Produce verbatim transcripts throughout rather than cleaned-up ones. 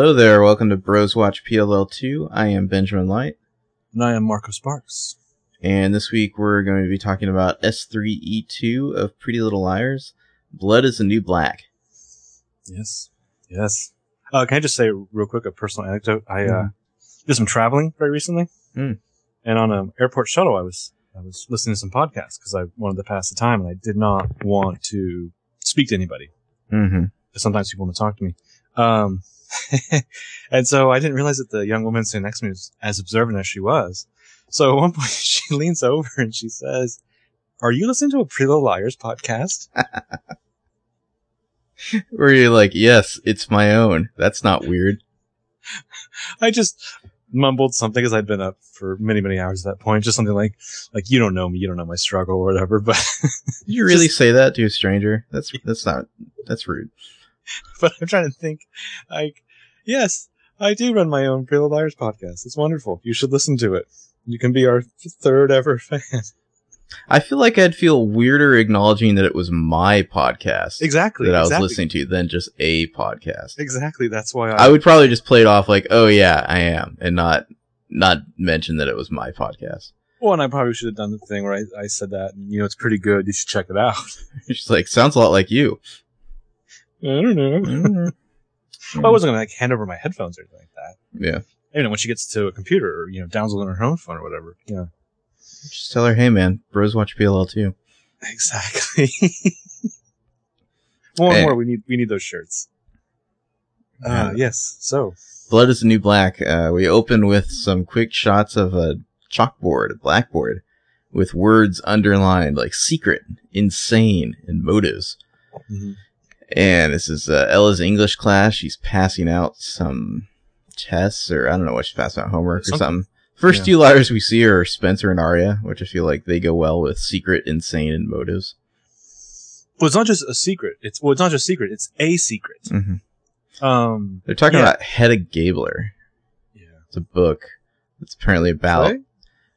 Hello there, welcome to Bros Watch P L L two. I am Benjamin Light. And I am Marco Sparks. And this week we're going to be talking about S three E two of Pretty Little Liars. Blood is the New Black. Yes. Yes. Uh, can I just say real quick a personal anecdote? I mm. uh, did some traveling very recently. Mm. And on an airport shuttle, I was I was listening to some podcasts because I wanted to pass the time and I did not want to speak to anybody. Mm-hmm. Sometimes people want to talk to me. Um, and so I didn't realize that the young woman sitting next to me was as observant as she was. So at one point she leans over and she says, "Are you listening to a Pretty Little Liars podcast?" Where you're like, "Yes, it's my own. That's not weird." I just mumbled something because I'd been up for many, many hours at that point. Just something like, like, "You don't know me. You don't know my struggle," or whatever. But did you really just say that to a stranger? That's, that's not, that's rude. But I'm trying to think, like, yes, I do run my own Pretty Little Liars podcast. It's wonderful. You should listen to it. You can be our third ever fan. I feel like I'd feel weirder acknowledging that it was my podcast. Exactly. That I was exactly. listening to than just a podcast. Exactly. That's why I, I would probably just play it off like, "Oh, yeah, I am," and not not mention that it was my podcast. Well, and I probably should have done the thing where I, I said that, and, you know, "It's pretty good. You should check it out." She's like, "Sounds a lot like you." I don't know. I, don't know. Well, I wasn't going to like hand over my headphones or anything like that. Yeah. You know, when she gets to a computer or, you know, downloads on her home phone or whatever. Yeah. Just tell her, "Hey, man, Bros Watch P L L too." Exactly. More hey. and more, we need we need those shirts. Uh, yeah. Yes. So, Blood is the New Black. Uh, we open with some quick shots of a chalkboard, a blackboard, with words underlined like secret, insane, and motives. Mm-hmm. And this is uh, Ella's English class. She's passing out some tests, or I don't know what she's passing out, homework something. or something. First yeah. two liars we see are Spencer and Arya, which I feel like they go well with secret, insane, and motives. Well, it's not just a secret. It's well, it's not just secret. It's a secret. Mm-hmm. Um, They're talking yeah. about Hedda Gabler. Yeah, it's a book. It's apparently about. Right?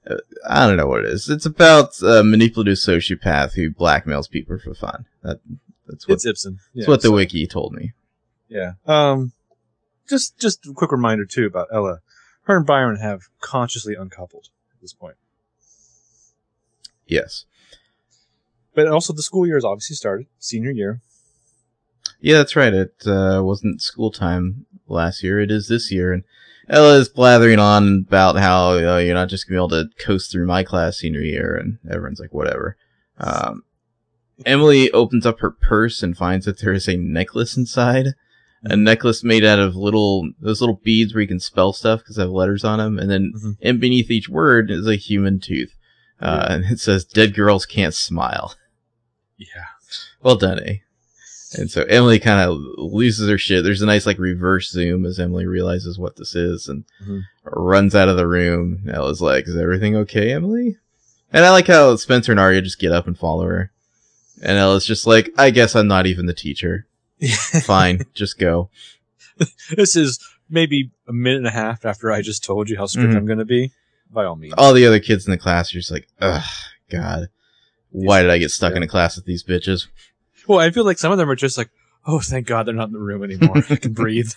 Uh, I don't know what it is. It's about a manipulative sociopath who blackmails people for fun. That. That's what, it's Ibsen. Yeah, that's what so. the wiki told me. Yeah. Um. Just, just a quick reminder too about Ella. Her and Byron have consciously uncoupled at this point. Yes. But also, the school year has obviously started. Senior year. Yeah, that's right. It uh, wasn't school time last year. It is this year, and Ella is blathering on about how you know, you're not just gonna be able to coast through my class senior year, and everyone's like, whatever. Um. Emily opens up her purse and finds that there is a necklace inside. A necklace made out of little those little beads where you can spell stuff because they have letters on them. And then mm-hmm. and beneath each word is a human tooth. Uh, yeah. And it says, "Dead girls can't smile." Yeah. Well done, eh? And so Emily kind of loses her shit. There's a nice like reverse zoom as Emily realizes what this is and mm-hmm. runs out of the room. Ella's like, "Is everything okay, Emily?" And I like how Spencer and Arya just get up and follow her. And Ella's just like, "I guess I'm not even the teacher." Fine, just go. This is maybe a minute and a half after I just told you how strict mm-hmm. I'm going to be. By all means. All the other kids in the class are just like, "Ugh, God, why yeah. did I get stuck yeah. in a class with these bitches?" Well, I feel like some of them are just like, "Oh, thank God they're not in the room anymore. I can breathe."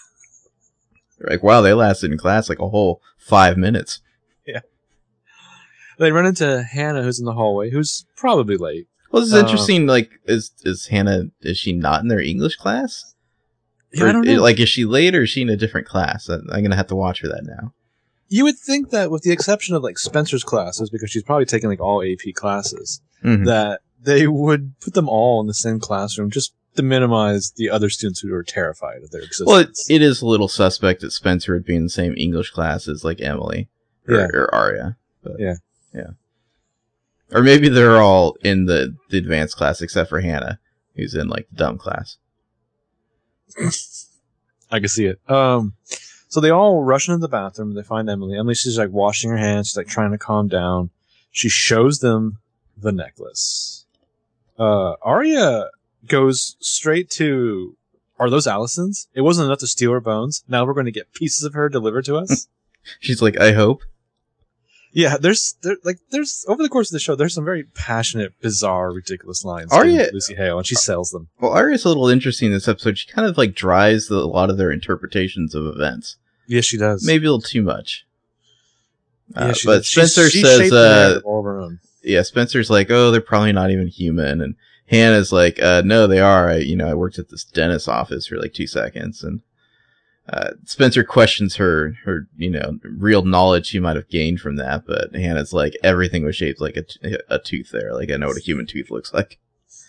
They're like, wow, they lasted in class like a whole five minutes. Yeah. They run into Hannah, who's in the hallway, who's probably late. Well, this is interesting. Uh, like, is is Hannah? Is she not in their English class? Yeah, or, I don't know. Like, is she late or is she in a different class? I, I'm gonna have to watch for that now. You would think that, with the exception of like Spencer's classes, because she's probably taking like all A P classes, mm-hmm. that they would put them all in the same classroom just to minimize the other students who are terrified of their existence. Well, it, it is a little suspect that Spencer would be in the same English class as like Emily or, yeah. or Arya. But, yeah, yeah. Or maybe they're all in the, the advanced class except for Hannah, who's in like the dumb class. I can see it. Um, so they all rush into the bathroom. They find Emily. Emily, she's like washing her hands. She's like trying to calm down. She shows them the necklace. Uh, Arya goes straight to, "Are those Allison's? It wasn't enough to steal her bones. Now we're going to get pieces of her delivered to us." She's like, "I hope." Yeah, there's there, like there's over the course of the show, there's some very passionate, bizarre, ridiculous lines Arya, from Lucy Hale, and she sells them. Well, Arya's a little interesting in this episode. She kind of like drives the, a lot of their interpretations of events. Yeah, she does. Maybe a little too much. Uh, yeah, she but does. Spencer she, she says, uh, all of her own. "Yeah, Spencer's like, oh, they're probably not even human," and Hannah's like, uh, "No, they are. I, you know, I worked at this dentist's office for like two seconds and." Uh, Spencer questions her, her, you know, real knowledge she might have gained from that, but Hannah's like, everything was shaped like a, t- a tooth there. Like, I know what a human tooth looks like.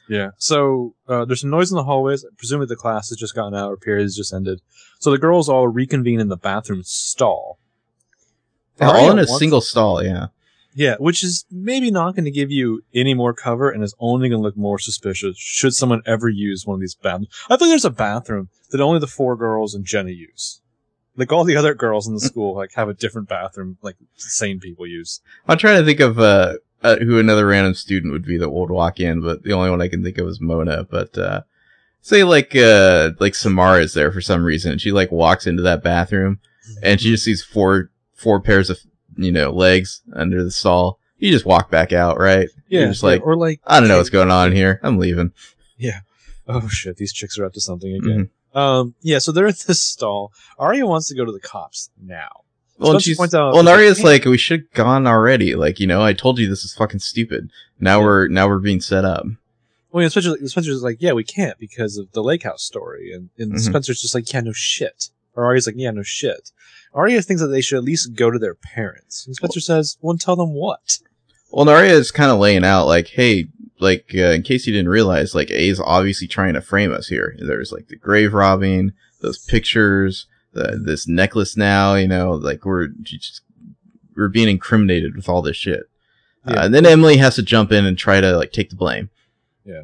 Yeah. So, uh, there's some noise in the hallways. Presumably the class has just gotten out or period has just ended. So the girls all reconvene in the bathroom stall. They're all in a single stall, yeah. Yeah, which is maybe not going to give you any more cover and is only going to look more suspicious should someone ever use one of these bathrooms. I think there's a bathroom that only the four girls and Jenna use. Like, all the other girls in the school like have a different bathroom like sane people use. I'm trying to think of uh, uh, who another random student would be that would walk in, but the only one I can think of is Mona. But uh, say, like, uh, like Samara is there for some reason, and she, like, walks into that bathroom, and she just sees four four pairs of... you know, legs under the stall. You just walk back out, right? Yeah. You're just like, yeah, or like, I don't know what's going on here. I'm leaving. Yeah. Oh shit, these chicks are up to something again. Mm-hmm. Um. Yeah. So they're at this stall. Arya wants to go to the cops now. Well, and she's, points out, well, and Arya's like, hey, like, we should have gone already. Like, you know, I told you this is fucking stupid. Now yeah. we're now we're being set up. Well, yeah, Spencer's, Spencer's like, yeah, we can't because of the lake house story, and and mm-hmm. Spencer's just like, yeah, no shit. Or Arya's like, yeah, no shit. Arya thinks that they should at least go to their parents. And Spencer well, says, well, and tell them what? Well, and Arya is kind of laying out, like, hey, like, uh, in case you didn't realize, like, A's obviously trying to frame us here. There's, like, the grave robbing, those pictures, the, this necklace now, you know, like, we're just, we're being incriminated with all this shit. Yeah. Uh, and then Emily has to jump in and try to, like, take the blame. Yeah.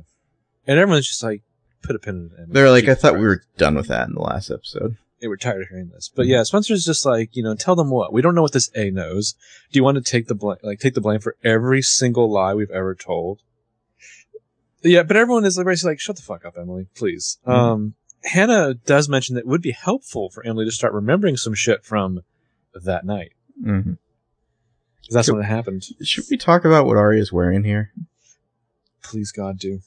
And everyone's just like, put a pin in Emily. They're like, I thought we were done with that in the last episode. They were tired of hearing this, but yeah, Spencer's just like, you know, tell them what? We don't know what this A knows. Do you want to take the blame, like take the blame for every single lie we've ever told? Yeah, but everyone is basically like, shut the fuck up, Emily, please. Mm-hmm. Um, Hannah does mention that it would be helpful for Emily to start remembering some shit from that night. Mm-hmm. Because that's should, when it happened. Should we talk about what Arya's wearing here? Please, God, do.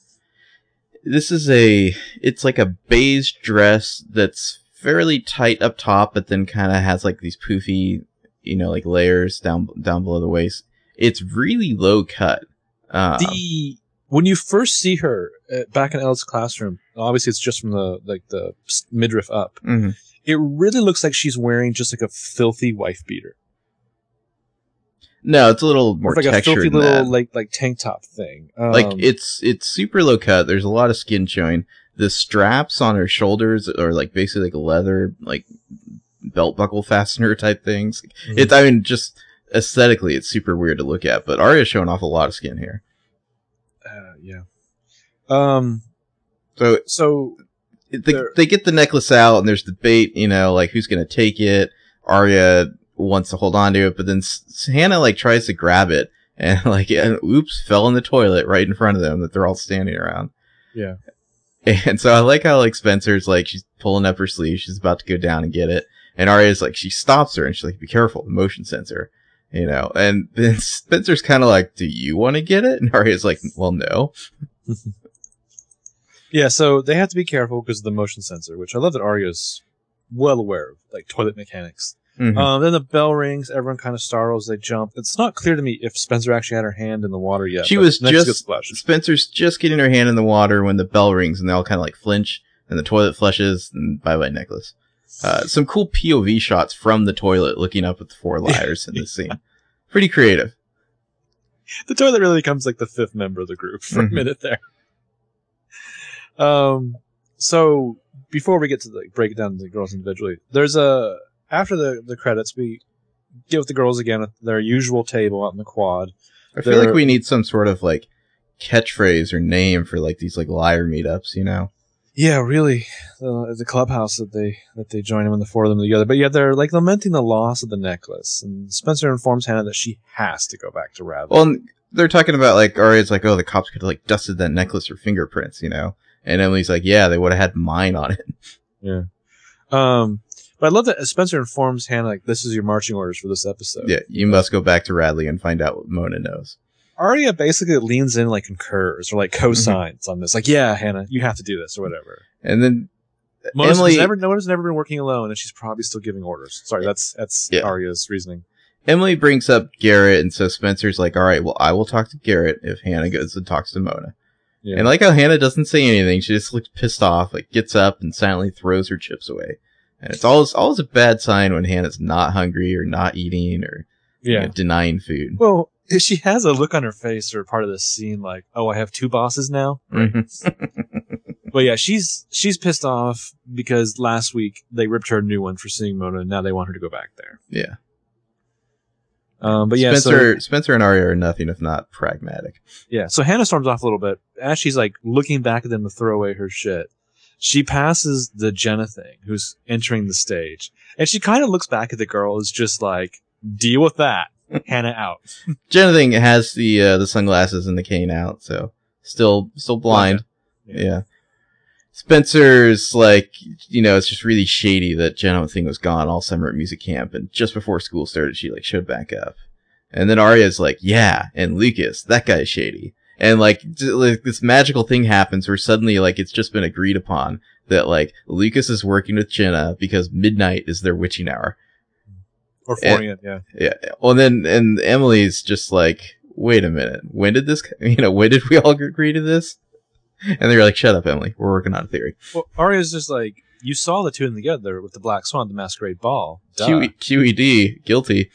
This is a. It's like a beige dress that's fairly tight up top, but then kind of has like these poofy, you know, like layers down down below the waist. It's really low cut. Um, the when you first see her uh, back in Elle's classroom, obviously it's just from the like the midriff up. Mm-hmm. It really looks like she's wearing just like a filthy wife beater. No, it's a little more it's like textured a filthy than little that. like like tank top thing. Um, like it's it's super low cut. There's a lot of skin showing. The straps on her shoulders are like basically like leather, like belt buckle fastener type things. Mm-hmm. It's, I mean, just aesthetically, it's super weird to look at, but Arya's showing off a lot of skin here. Uh, yeah. Um, so, so they, they get the necklace out and there's debate, you know, like who's going to take it. Arya wants to hold on to it, but then Hannah like tries to grab it and like, and, oops, fell in the toilet right in front of them that they're all standing around. Yeah. And so I like how, like, Spencer's, like, she's pulling up her sleeve. She's about to go down and get it. And Arya's, like, she stops her and she's like, be careful, the motion sensor, you know. And then Spencer's kind of like, do you want to get it? And Arya's like, well, no. Yeah, so they have to be careful because of the motion sensor, which I love that Arya's well aware of, like, toilet mechanics. Mm-hmm. Um, then the bell rings. Everyone kind of startles. They jump. It's not clear to me if Spencer actually had her hand in the water yet. She was just Spencer's just getting her hand in the water when the bell rings, and they all kind of like flinch, and the toilet flushes, and bye bye necklace. Uh, some cool P O V shots from the toilet looking up at the four liars in this scene. Pretty creative. The toilet really becomes like the fifth member of the group for mm-hmm. a minute there. Um. So before we get to the break it down to the girls individually, there's a. After the, the credits, we get with the girls again at their usual table out in the quad. I feel They're, like we need some sort of, like, catchphrase or name for, like, these, like, liar meetups, you know? Yeah, really. Uh, the clubhouse that they that they join them and the four of them together. But yeah, they're like lamenting the loss of the necklace. And Spencer informs Hannah that she has to go back to Radley. Well, and they're talking about like, Arya's like, oh, the cops could have like dusted that necklace for fingerprints, you know? And Emily's like, yeah, they would have had mine on it. Yeah. Um. But I love that Spencer informs Hannah, like, this is your marching orders for this episode. Yeah, you must go back to Radley and find out what Mona knows. Aria basically leans in, like, concurs or, like, co-signs mm-hmm. on this. Like, yeah, Hannah, you have to do this or whatever. And then Mona's Emily... Never, no one's never been working alone, and she's probably still giving orders. Sorry, that's that's yeah. Aria's reasoning. Emily brings up Garrett, and so Spencer's like, all right, well, I will talk to Garrett if Hannah goes and talks to Mona. Yeah. And I like how Hannah doesn't say anything. She just looks pissed off, like, gets up and silently throws her chips away. And it's always, always a bad sign when Hannah's not hungry or not eating or yeah. you know, denying food. Well, she has a look on her face or part of this scene like, oh, I have two bosses now. Right. But yeah, she's she's pissed off because last week they ripped her a new one for seeing Mona, and now they want her to go back there. Yeah. Um, but yeah, Spencer, so, Spencer and Aria are nothing if not pragmatic. Yeah, so Hannah storms off a little bit. As she's like looking back at them to throw away her shit, she passes the Jenna thing, who's entering the stage. And she kind of looks back at the girl, is just like, deal with that. Hannah out. Jenna thing has the uh, the sunglasses and the cane out, so still still blind. Yeah. yeah. yeah. Spencer's like, you know, it's just really shady that Jenna thing was gone all summer at music camp, and just before school started, she like showed back up. And then Aria's like, yeah, and Lucas, that guy's shady. And like, d- like this magical thing happens where suddenly like it's just been agreed upon that like Lucas is working with Jenna because midnight is their witching hour. Or four a.m., yeah. Yeah. Well, and then and Emily's just like, wait a minute, when did this, you know, when did we all agree to this? And they were like, shut up, Emily. We're working on a theory. Well, Aria's just like, you saw the two in together with the Black Swan, the masquerade ball. Q- QED, guilty.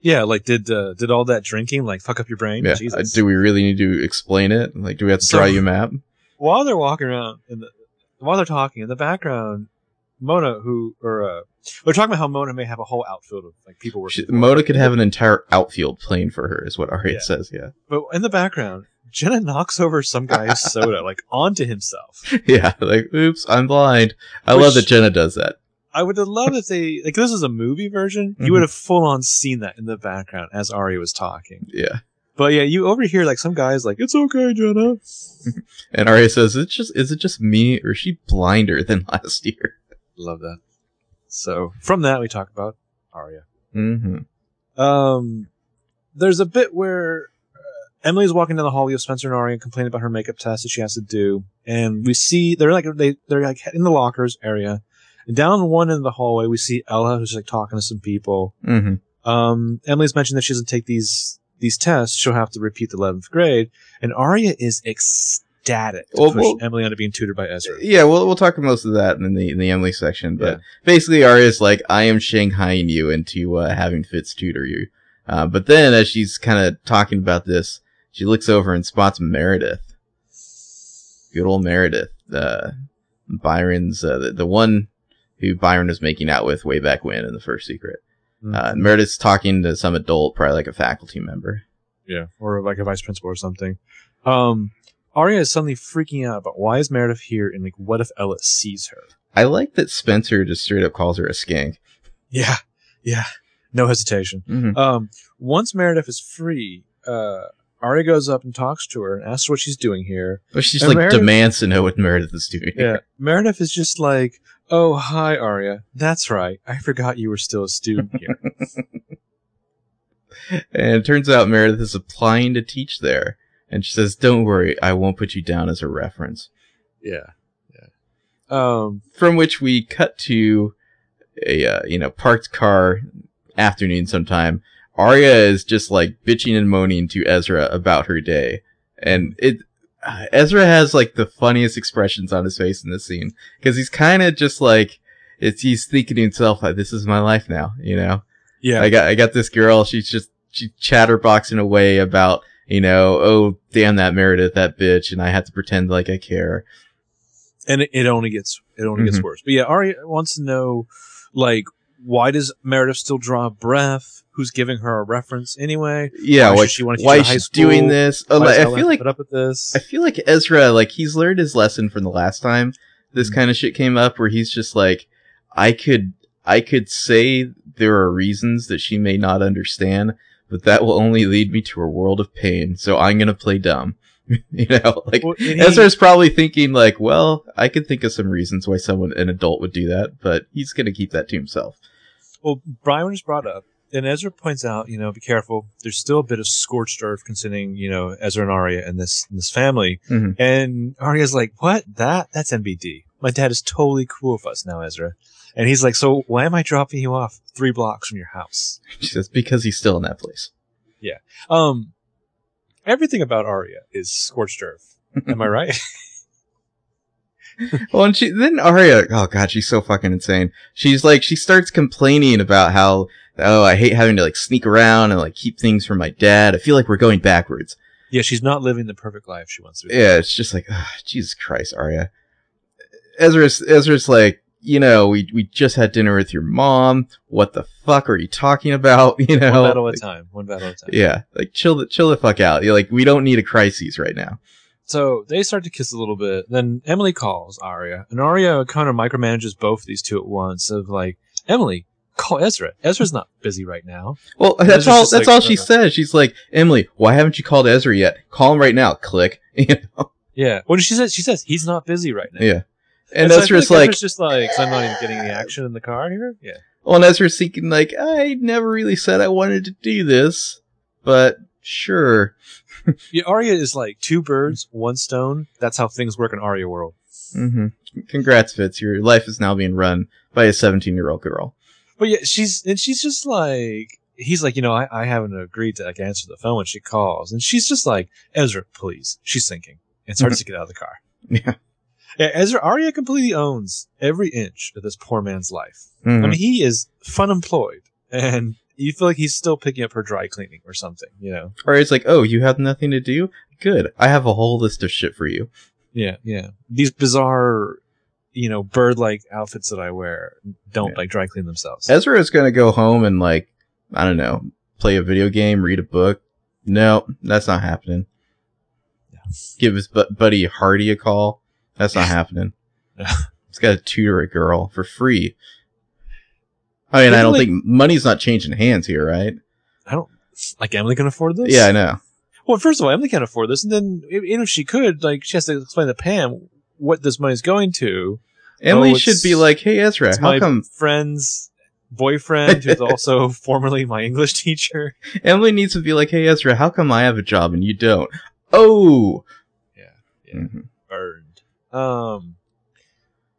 Yeah, like, did uh, did all that drinking, like, fuck up your brain? Yeah. Jesus. Uh, do we really need to explain it? Like, do we have to so, draw you a map? While they're walking around, in the, while they're talking, in the background, Mona, who, or, uh, we're talking about how Mona may have a whole outfield of, like, people working. She, Mona could have an entire outfield playing for her, is what Aria yeah. says, yeah. But in the background, Jenna knocks over some guy's soda, like, onto himself. Yeah, like, oops, I'm blind. I Which, love that Jenna does that. I would have loved if they, like, this is a movie version. Mm-hmm. You would have full-on seen that in the background as Aria was talking. Yeah. But yeah, you overhear, like, some guy's like, it's okay, Jenna. And Aria says, it's just, is it just me, or is she blinder than last year? Love that. So, from that, we talk about Aria. Mm-hmm. Um, there's a bit where Emily's walking down the hallway with Spencer and Aria, complaining about her makeup test that she has to do, and we see they're like they they're like in the lockers area. And down one end of the hallway, we see Ella, who's like talking to some people. Mm-hmm. Um, Emily's mentioned that she doesn't take these these tests; she'll have to repeat the eleventh grade. And Aria is ecstatic to well, push well, Emily onto being tutored by Ezra. Yeah, we'll we'll talk most of that in the in the Emily section, but yeah. basically, Aria's like, "I am Shanghaiing you into uh, having Fitz tutor you." Uh, but then, as she's kind of talking about this, she looks over and spots Meredith. Good old Meredith. Uh, Byron's, uh, the, the one who Byron was making out with way back when in The First Secret. Mm-hmm. Uh, Meredith's talking to some adult, probably like a faculty member. Yeah, or like a vice principal or something. Um, Aria is suddenly freaking out about why is Meredith here and like what if Ella sees her? I like that Spencer just straight up calls her a skank. Yeah, yeah. No hesitation. Mm-hmm. Um, once Meredith is free, uh, Aria goes up and talks to her and asks her what she's doing here. But she's and like Meredith, demands to know what Meredith is doing yeah, here. Meredith is just like, oh, hi, Aria. That's right. I forgot you were still a student here. And it turns out Meredith is applying to teach there. And she says, don't worry, I won't put you down as a reference. Yeah. yeah. Um, From which we cut to a uh, you know parked car afternoon sometime. Aria is just like bitching and moaning to Ezra about her day, and it uh, Ezra has like the funniest expressions on his face in this scene because he's kind of just like it's he's thinking to himself like this is my life now, you know? Yeah. I got I got this girl. She's just she chatterboxing away about you know oh damn that Meredith that bitch, and I have to pretend like I care. And it, it only gets it only mm-hmm. gets worse. But yeah, Aria wants to know like why does Meredith still draw breath? Who's giving her a reference anyway? Yeah, why, like, she want to why is she school? doing this? Oh, like, I feel like put up with this? I feel like Ezra, like he's learned his lesson from the last time this mm-hmm. kind of shit came up, where he's just like, I could, I could say there are reasons that she may not understand, but that will only lead me to a world of pain. So I'm gonna play dumb. You know, like, well, he, Ezra's probably thinking, like, well, I can think of some reasons why someone, an adult, would do that, but he's going to keep that to himself. Well, Brian was brought up, and Ezra points out, you know, be careful. There's still a bit of scorched earth concerning, you know, Ezra and Arya and this and this family. Mm-hmm. And Arya's like, what? That? That's M B D. My dad is totally cool with us now, Ezra. And he's like, so why am I dropping you off three blocks from your house? She says, because he's still in that place. Yeah. Um... Everything about Arya is scorched earth. Am I right? Well, and she, then Arya, oh god, she's so fucking insane. She's like, she starts complaining about how, oh, I hate having to like sneak around and like keep things from my dad. I feel like we're going backwards. Yeah, she's not living the perfect life she wants to be. Yeah, it's just like, oh, Jesus Christ, Arya. Ezra's, Ezra's like, you know, we we just had dinner with your mom. What the fuck are you talking about? You know, one battle at a time. One battle at a time. Yeah, like chill the chill the fuck out. You're like, we don't need a crisis right now. So they start to kiss a little bit. Then Emily calls Arya, and Arya kind of micromanages both these two at once. Of like, Emily, call Ezra. Ezra's not busy right now. Well, that's Ezra's all. That's like, all she says. She's like, Emily, why haven't you called Ezra yet? Call him right now. Click. You know? Yeah. What does she say? She says he's not busy right now. Yeah. And, and so Ezra's like, Ezra's just like, I'm not even getting the action in the car here. Yeah. Well, and Ezra's thinking like, I never really said I wanted to do this, but sure. Yeah, Arya is like two birds, one stone. That's how things work in Arya world. Mm-hmm. Congrats, Fitz. Your life is now being run by a seventeen-year-old girl. But yeah, she's and she's just like, he's like, you know, I, I haven't agreed to like answer the phone when she calls, and she's just like, Ezra, please. She's sinking. It's hard to get out of the car. Yeah. Yeah, Ezra, Arya completely owns every inch of this poor man's life. Mm-hmm. I mean, he is fun employed, and you feel like he's still picking up her dry cleaning or something, you know? Arya's like, oh, you have nothing to do? Good. I have a whole list of shit for you. Yeah, yeah. These bizarre, you know, bird-like outfits that I wear don't, yeah. like, dry clean themselves. Ezra is going to go home and, like, I don't know, play a video game, read a book. No, that's not happening. Yeah. Give his bu- buddy Hardy a call. That's not happening. He's got to tutor a girl for free. I mean, Emily, I don't think money's not changing hands here, right? I don't like Emily can afford this. Yeah, I know. Well, first of all, Emily can't afford this, and then even if she could, like, she has to explain to Pam what this money's going to. Emily oh, should be like, "Hey, Ezra, it's how my come friend's boyfriend who's also formerly my English teacher?" Emily needs to be like, "Hey, Ezra, how come I have a job and you don't?" Oh, yeah, yeah, mm-hmm. Burn. Um,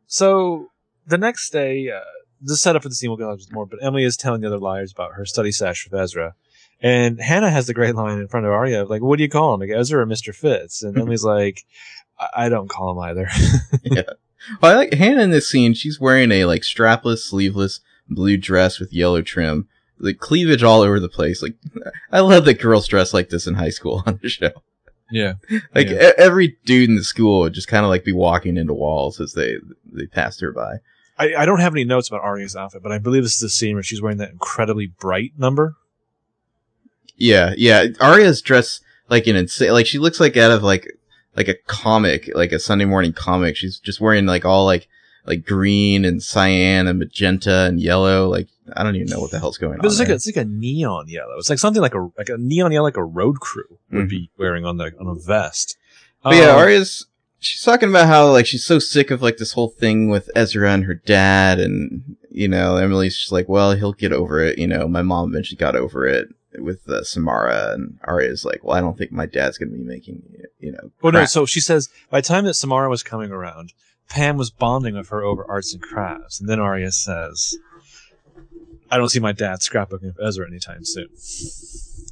so the next day, uh, the setup for the scene will go on more, but Emily is telling the other liars about her study sesh with Ezra. And Hannah has the great line in front of Arya, like, what do you call him? Like, Ezra or Mister Fitz? And Emily's like, I-, I don't call him either. Yeah. Well, I like Hannah in this scene. She's wearing a, like, strapless, sleeveless blue dress with yellow trim, like, cleavage all over the place. Like, I love that girls dress like this in high school on the show. Yeah, like yeah. every dude in the school would just kind of like be walking into walls as they they passed her by. I, I don't have any notes about Arya's outfit, but I believe this is the scene where she's wearing that incredibly bright number. Yeah, yeah. Arya's dressed like an insane, like she looks like out of like like a comic, like a Sunday morning comic. She's just wearing like all like like green and cyan and magenta and yellow. Like I don't even know what the hell's going on. It's like a, it's like a neon yellow. It's like something like a like a neon yellow, like a road crew would mm-hmm. be wearing on the on a vest. But um, yeah, Arya's she's talking about how like she's so sick of like this whole thing with Ezra and her dad, and you know Emily's just like, well, he'll get over it. You know, my mom eventually got over it with uh, Samara, and Arya's like, well, I don't think my dad's going to be making you know. Well, crap. No. So she says by the time that Samara was coming around, Pam was bonding with her over arts and crafts, and then Arya says, I don't see my dad scrapbooking with Ezra anytime soon.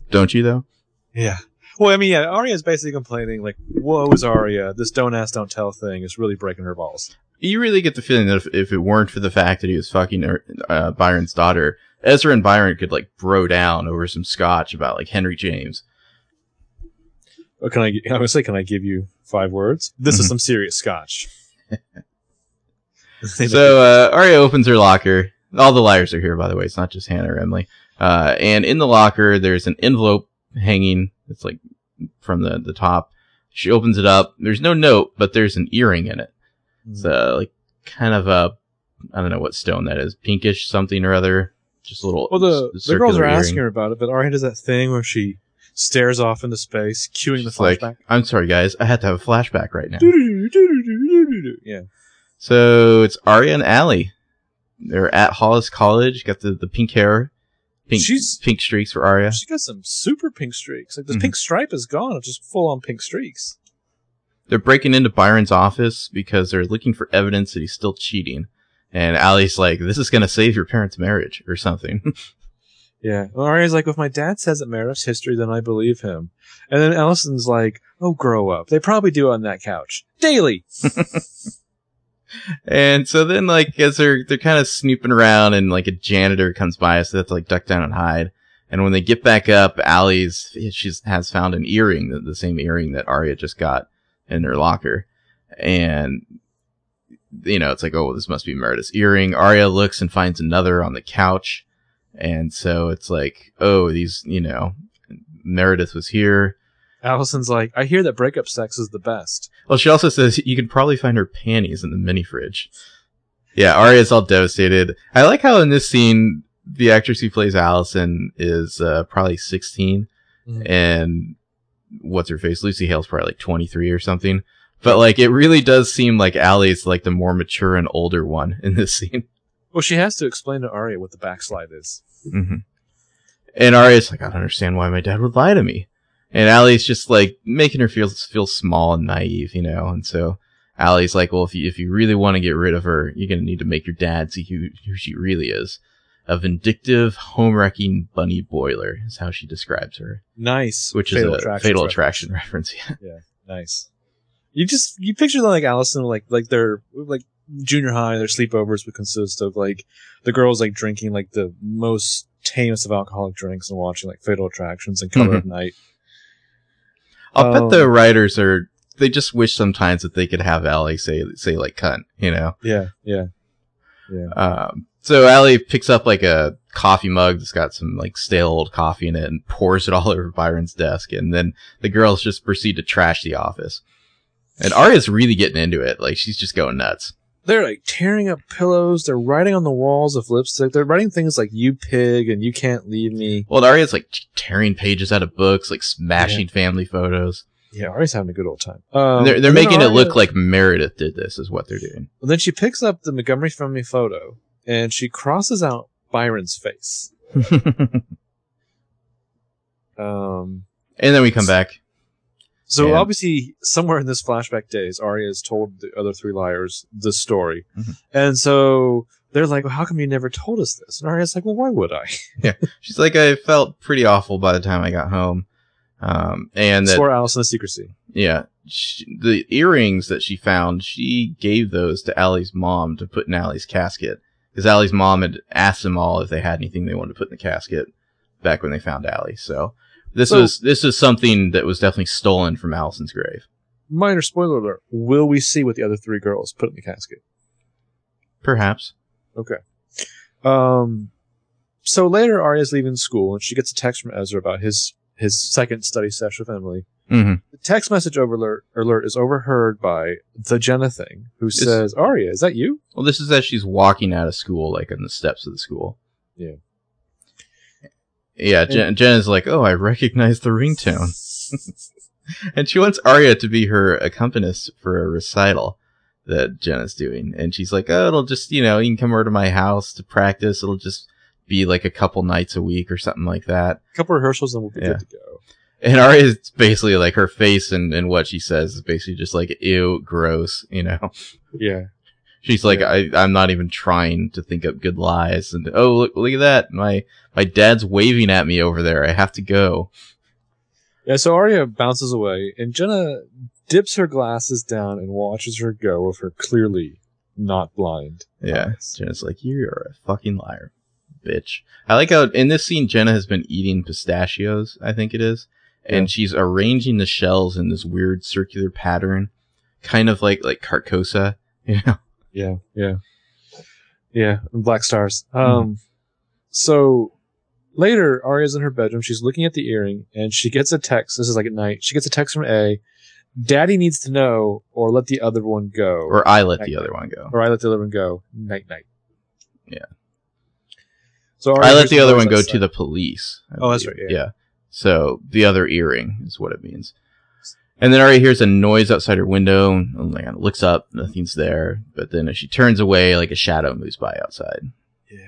Don't you, though? Yeah. Well, I mean, yeah, Arya's basically complaining, like, woe is Arya, this don't ask, don't tell thing is really breaking her balls. You really get the feeling that if, if it weren't for the fact that he was fucking uh, Byron's daughter, Ezra and Byron could, like, bro down over some scotch about, like, Henry James. Well, can I, I was like, can I give you five words? This is some serious scotch. So uh, Arya opens her locker. All the liars are here, by the way. It's not just Hannah or Emily. Uh, and in the locker, there's an envelope hanging. It's like from the, the top. She opens it up. There's no note, but there's an earring in it. It's uh, like kind of a, I don't know what stone that is. Pinkish something or other. Just a little. Well, the, the girls are asking her about it, but Arya does that thing where she stares off into space, cueing the flashback. Like, I'm sorry, guys. I had to have a flashback right now. Yeah. So it's Aria and Allie. They're at Hollis College. Got the, the pink hair. Pink, She's, pink streaks for Aria. She got some super pink streaks. Like, the mm-hmm. pink stripe is gone. It's just full-on pink streaks. They're breaking into Byron's office because they're looking for evidence that he's still cheating. And Allie's like, this is going to save your parents' marriage or something. Yeah. Well, Aria's like, well, if my dad says it merits history, then I believe him. And then Ellison's like, oh, grow up. They probably do on that couch. Daily! And so then, like, as they're, they're kind of snooping around and, like, a janitor comes by, so they have to, like, duck down and hide. And when they get back up, Allie's, she has found an earring, the, the same earring that Aria just got in her locker. And, you know, it's like, oh, well, this must be Meredith's earring. Aria looks and finds another on the couch. And so it's like, oh, these, you know, Meredith was here. Allison's like, I hear that breakup sex is the best. Well, she also says you can probably find her panties in the mini fridge. Yeah, Aria's all devastated. I like how in this scene, the actress who plays Allison is uh, probably sixteen. Mm-hmm. And what's her face? Lucy Hale's probably like twenty-three or something. But like, it really does seem like Allie's like the more mature and older one in this scene. Well, she has to explain to Aria what the backslide is. Mm-hmm. And Aria's like, I don't understand why my dad would lie to me. And Allie's just, like, making her feel feel small and naive, you know? And so Allie's like, well, if you, if you really want to get rid of her, you're going to need to make your dad see who, who she really is. A vindictive, home-wrecking bunny boiler is how she describes her. Nice. Which fatal is a Fatal Attraction reference. Yeah. Yeah, nice. You just, you picture them, like, Allison, like, like they're, like, junior high, their sleepovers would consist of, like, the girls, like, drinking, like, the most tamest of alcoholic drinks and watching, like, Fatal Attractions and Color of Night. I'll bet the writers are, they just wish sometimes that they could have Allie say, say like, cunt, you know? Yeah, yeah, yeah. Um, so Allie picks up, like, a coffee mug that's got some, like, stale old coffee in it and pours it all over Byron's desk. And then the girls just proceed to trash the office. And Aria's really getting into it. Like, she's just going nuts. They're, like, tearing up pillows. They're writing on the walls of lipstick. They're writing things like, you pig, and you can't leave me. Well, Aria's, like, tearing pages out of books, like, smashing yeah. family photos. Yeah, Aria's having a good old time. Um, they're they're making Aria... it look like Meredith did this, is what they're doing. Well, then she picks up the Montgomery family photo, and she crosses out Byron's face. um, And then we come back. So yeah. Obviously, somewhere in this flashback days, Aria has told the other three liars this story. Mm-hmm. And so they're like, well, how come you never told us this? And Aria's like, well, why would I? Yeah. She's like, I felt pretty awful by the time I got home. Um, and that, swore Allison to secrecy. Yeah. She, the earrings that she found, she gave those to Allie's mom to put in Allie's casket. Because Allie's mom had asked them all if they had anything they wanted to put in the casket back when they found Allie. So... This so, was this is something that was definitely stolen from Allison's grave. Minor spoiler alert. Will we see what the other three girls put in the casket? Perhaps. Okay. Um. So later, Aria's leaving school, and she gets a text from Ezra about his, his second study session with Emily. Mm-hmm. The text message overler- alert is overheard by the Jenna thing, who it's, says, Aria, is that you? Well, this is as she's walking out of school, like on the steps of the school. Yeah. Yeah, Jen, Jen is like, oh, I recognize the ringtone. And she wants Aria to be her accompanist for a recital that Jen is doing. And she's like, oh, it'll just, you know, you can come over to my house to practice. It'll just be like a couple nights a week or something like that. A couple rehearsals and we'll be yeah. good to go. And Aria is basically like, her face and, and what she says is basically just like, ew, gross, you know? Yeah. She's like, yeah. I, I'm not even trying to think up good lies. And oh, look, look at that. My my dad's waving at me over there. I have to go. Yeah, so Aria bounces away, and Jenna dips her glasses down and watches her go with her clearly not blind eyes. Yeah, Jenna's like, you're a fucking liar, bitch. I like how in this scene, Jenna has been eating pistachios, I think it is. Yeah. And she's arranging the shells in this weird circular pattern, kind of like, like Carcosa, you know? Yeah, yeah, yeah. Black stars. Um, mm-hmm. So later, Aria's in her bedroom. She's looking at the earring, and she gets a text. This is like at night. She gets a text from A. Daddy needs to know, or let the other one go. Or I let night, the night. other one go. Or I let the other one go. Night, night. Yeah. So Aria I let the other one go outside. to the police. I oh, believe. that's right. Yeah. yeah. So the other earring is what it means. And then Aria hears a noise outside her window and like, looks up. Nothing's there. But then as she turns away, like a shadow moves by outside. Yeah.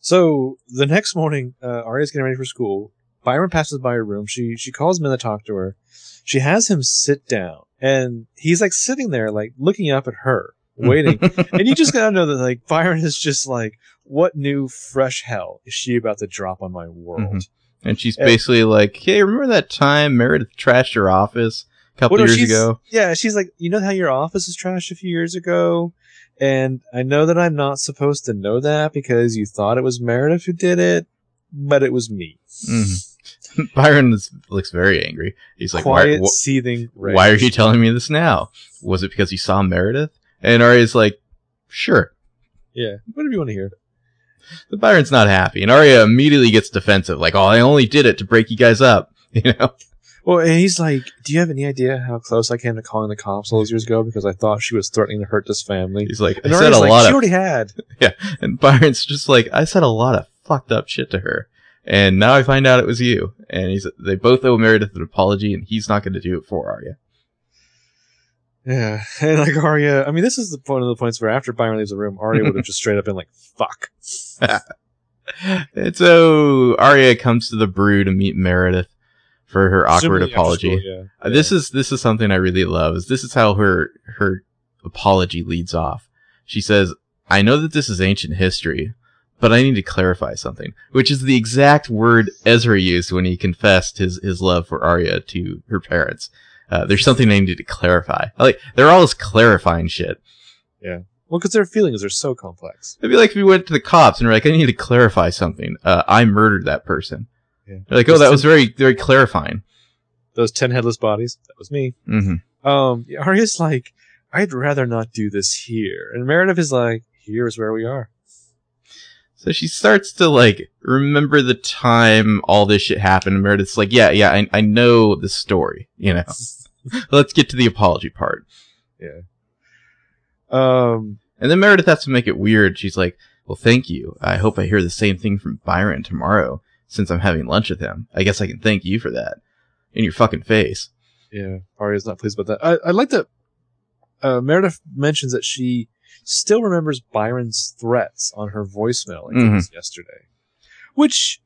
So the next morning, uh, Aria's getting ready for school. Byron passes by her room. She she calls him in to talk to her. She has him sit down. And he's like sitting there, like looking up at her, waiting. And you just gotta know that like Byron is just like, what new fresh hell is she about to drop on my world? Mm-hmm. And she's basically and, like, hey, remember that time Meredith trashed your office a couple well, no, years ago? Yeah, she's like, you know how your office was trashed a few years ago? And I know that I'm not supposed to know that because you thought it was Meredith who did it, but it was me. Mm-hmm. Byron is, looks very angry. He's like, Quiet, why, wh- seething rage. Why are you telling me this now? Was it because you saw Meredith? And Aria's like, sure. Yeah, whatever you want to hear. But Byron's not happy, and Aria immediately gets defensive, like, oh, I only did it to break you guys up, you know? Well, and he's like, do you have any idea how close I came to calling the cops all those years ago because I thought she was threatening to hurt this family? He's like, and I Aria's said a like, lot she of... already had. Yeah, and Byron's just like, I said a lot of fucked up shit to her, and now I find out it was you. And he's they both owe Meredith an apology, and he's not going to do it for Aria. Yeah, and like Aria, I mean, this is the point of the points where after Byron leaves the room, Aria would have just straight up been like, fuck. And so Aria comes to the brew to meet Meredith for her awkward Simply apology. School, yeah. Uh, yeah. This is this is something I really love. Is this is how her her apology leads off. She says, I know that this is ancient history, but I need to clarify something, which is the exact word Ezra used when he confessed his, his love for Aria to her parents. Uh, there's something they needed to clarify. Like, they're always clarifying shit. Yeah. Well, because their feelings are so complex. It'd be like if we went to the cops and we're like, I need to clarify something. Uh, I murdered that person. Yeah. They're like, oh, that was very, very clarifying. Those ten headless bodies. That was me. Mm-hmm. Um, Arya's like, I'd rather not do this here. And Meredith is like, here's where we are. So she starts to, like, remember the time all this shit happened. And Meredith's like, yeah, yeah, I, I know the story, you know. Let's get to the apology part. Yeah. Um, and then Meredith has to make it weird. She's like, well, thank you. I hope I hear the same thing from Byron tomorrow since I'm having lunch with him. I guess I can thank you for that. In your fucking face. Yeah, Aria's not pleased about that. I, I like that uh, Meredith mentions that she still remembers Byron's threats on her voicemail like mm-hmm. it was yesterday, which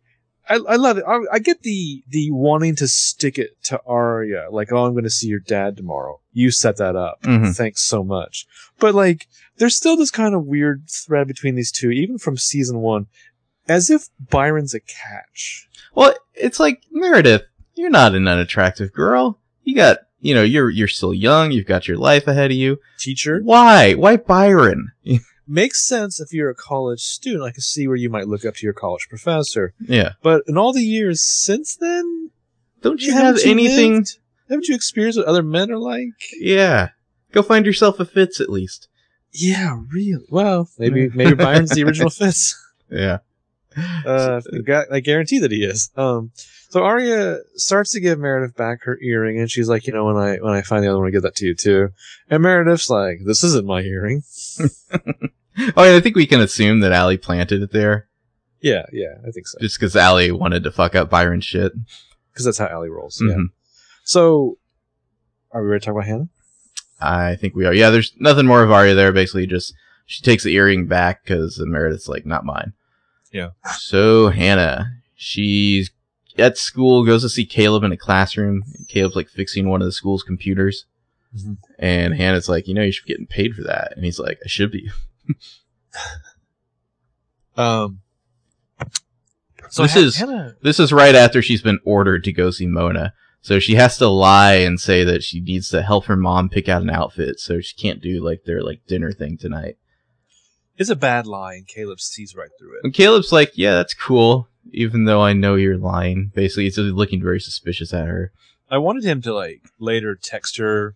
I, I love it. I, I get the the wanting to stick it to Aria, like, oh, I'm going to see your dad tomorrow. You set that up. Mm-hmm. Thanks so much. But like, there's still this kind of weird thread between these two, even from season one, as if Byron's a catch. Well, it's like, Meredith, you're not an unattractive girl. You got. You know, you're you're still young. You've got your life ahead of you. Teacher? Why? Why Byron? Makes sense if you're a college student. I can see where you might look up to your college professor. Yeah. But in all the years since then, don't you have anything? Lived? Haven't you experienced what other men are like? Yeah. Go find yourself a Fitz at least. Yeah, really. Well, maybe maybe Byron's the original Fitz. Yeah. Uh, I guarantee that he is. Um, so Aria starts to give Meredith back her earring, and she's like, you know, when I when I find the other one, I give that to you too. And Meredith's like, this isn't my earring. Oh, yeah, I think we can assume that Allie planted it there. Yeah, yeah, I think so. Just because Allie wanted to fuck up Byron's shit. Because that's how Allie rolls. Mm-hmm. Yeah. So, are we ready to talk about Hannah? I think we are. Yeah, there's nothing more of Aria there. Basically, just she takes the earring back because Meredith's like, not mine. Yeah. So Hannah, she's at school, goes to see Caleb in a classroom. Caleb's like fixing one of the school's computers. Mm-hmm. And Hannah's like, you know, you should be getting paid for that. And he's like, I should be. um, so this ha- is, Hannah- this is right after she's been ordered to go see Mona. So she has to lie and say that she needs to help her mom pick out an outfit. So she can't do like their like dinner thing tonight. It's a bad lie, and Caleb sees right through it. And Caleb's like, yeah, that's cool, even though I know you're lying. Basically, he's looking very suspicious at her. I wanted him to, like, later text her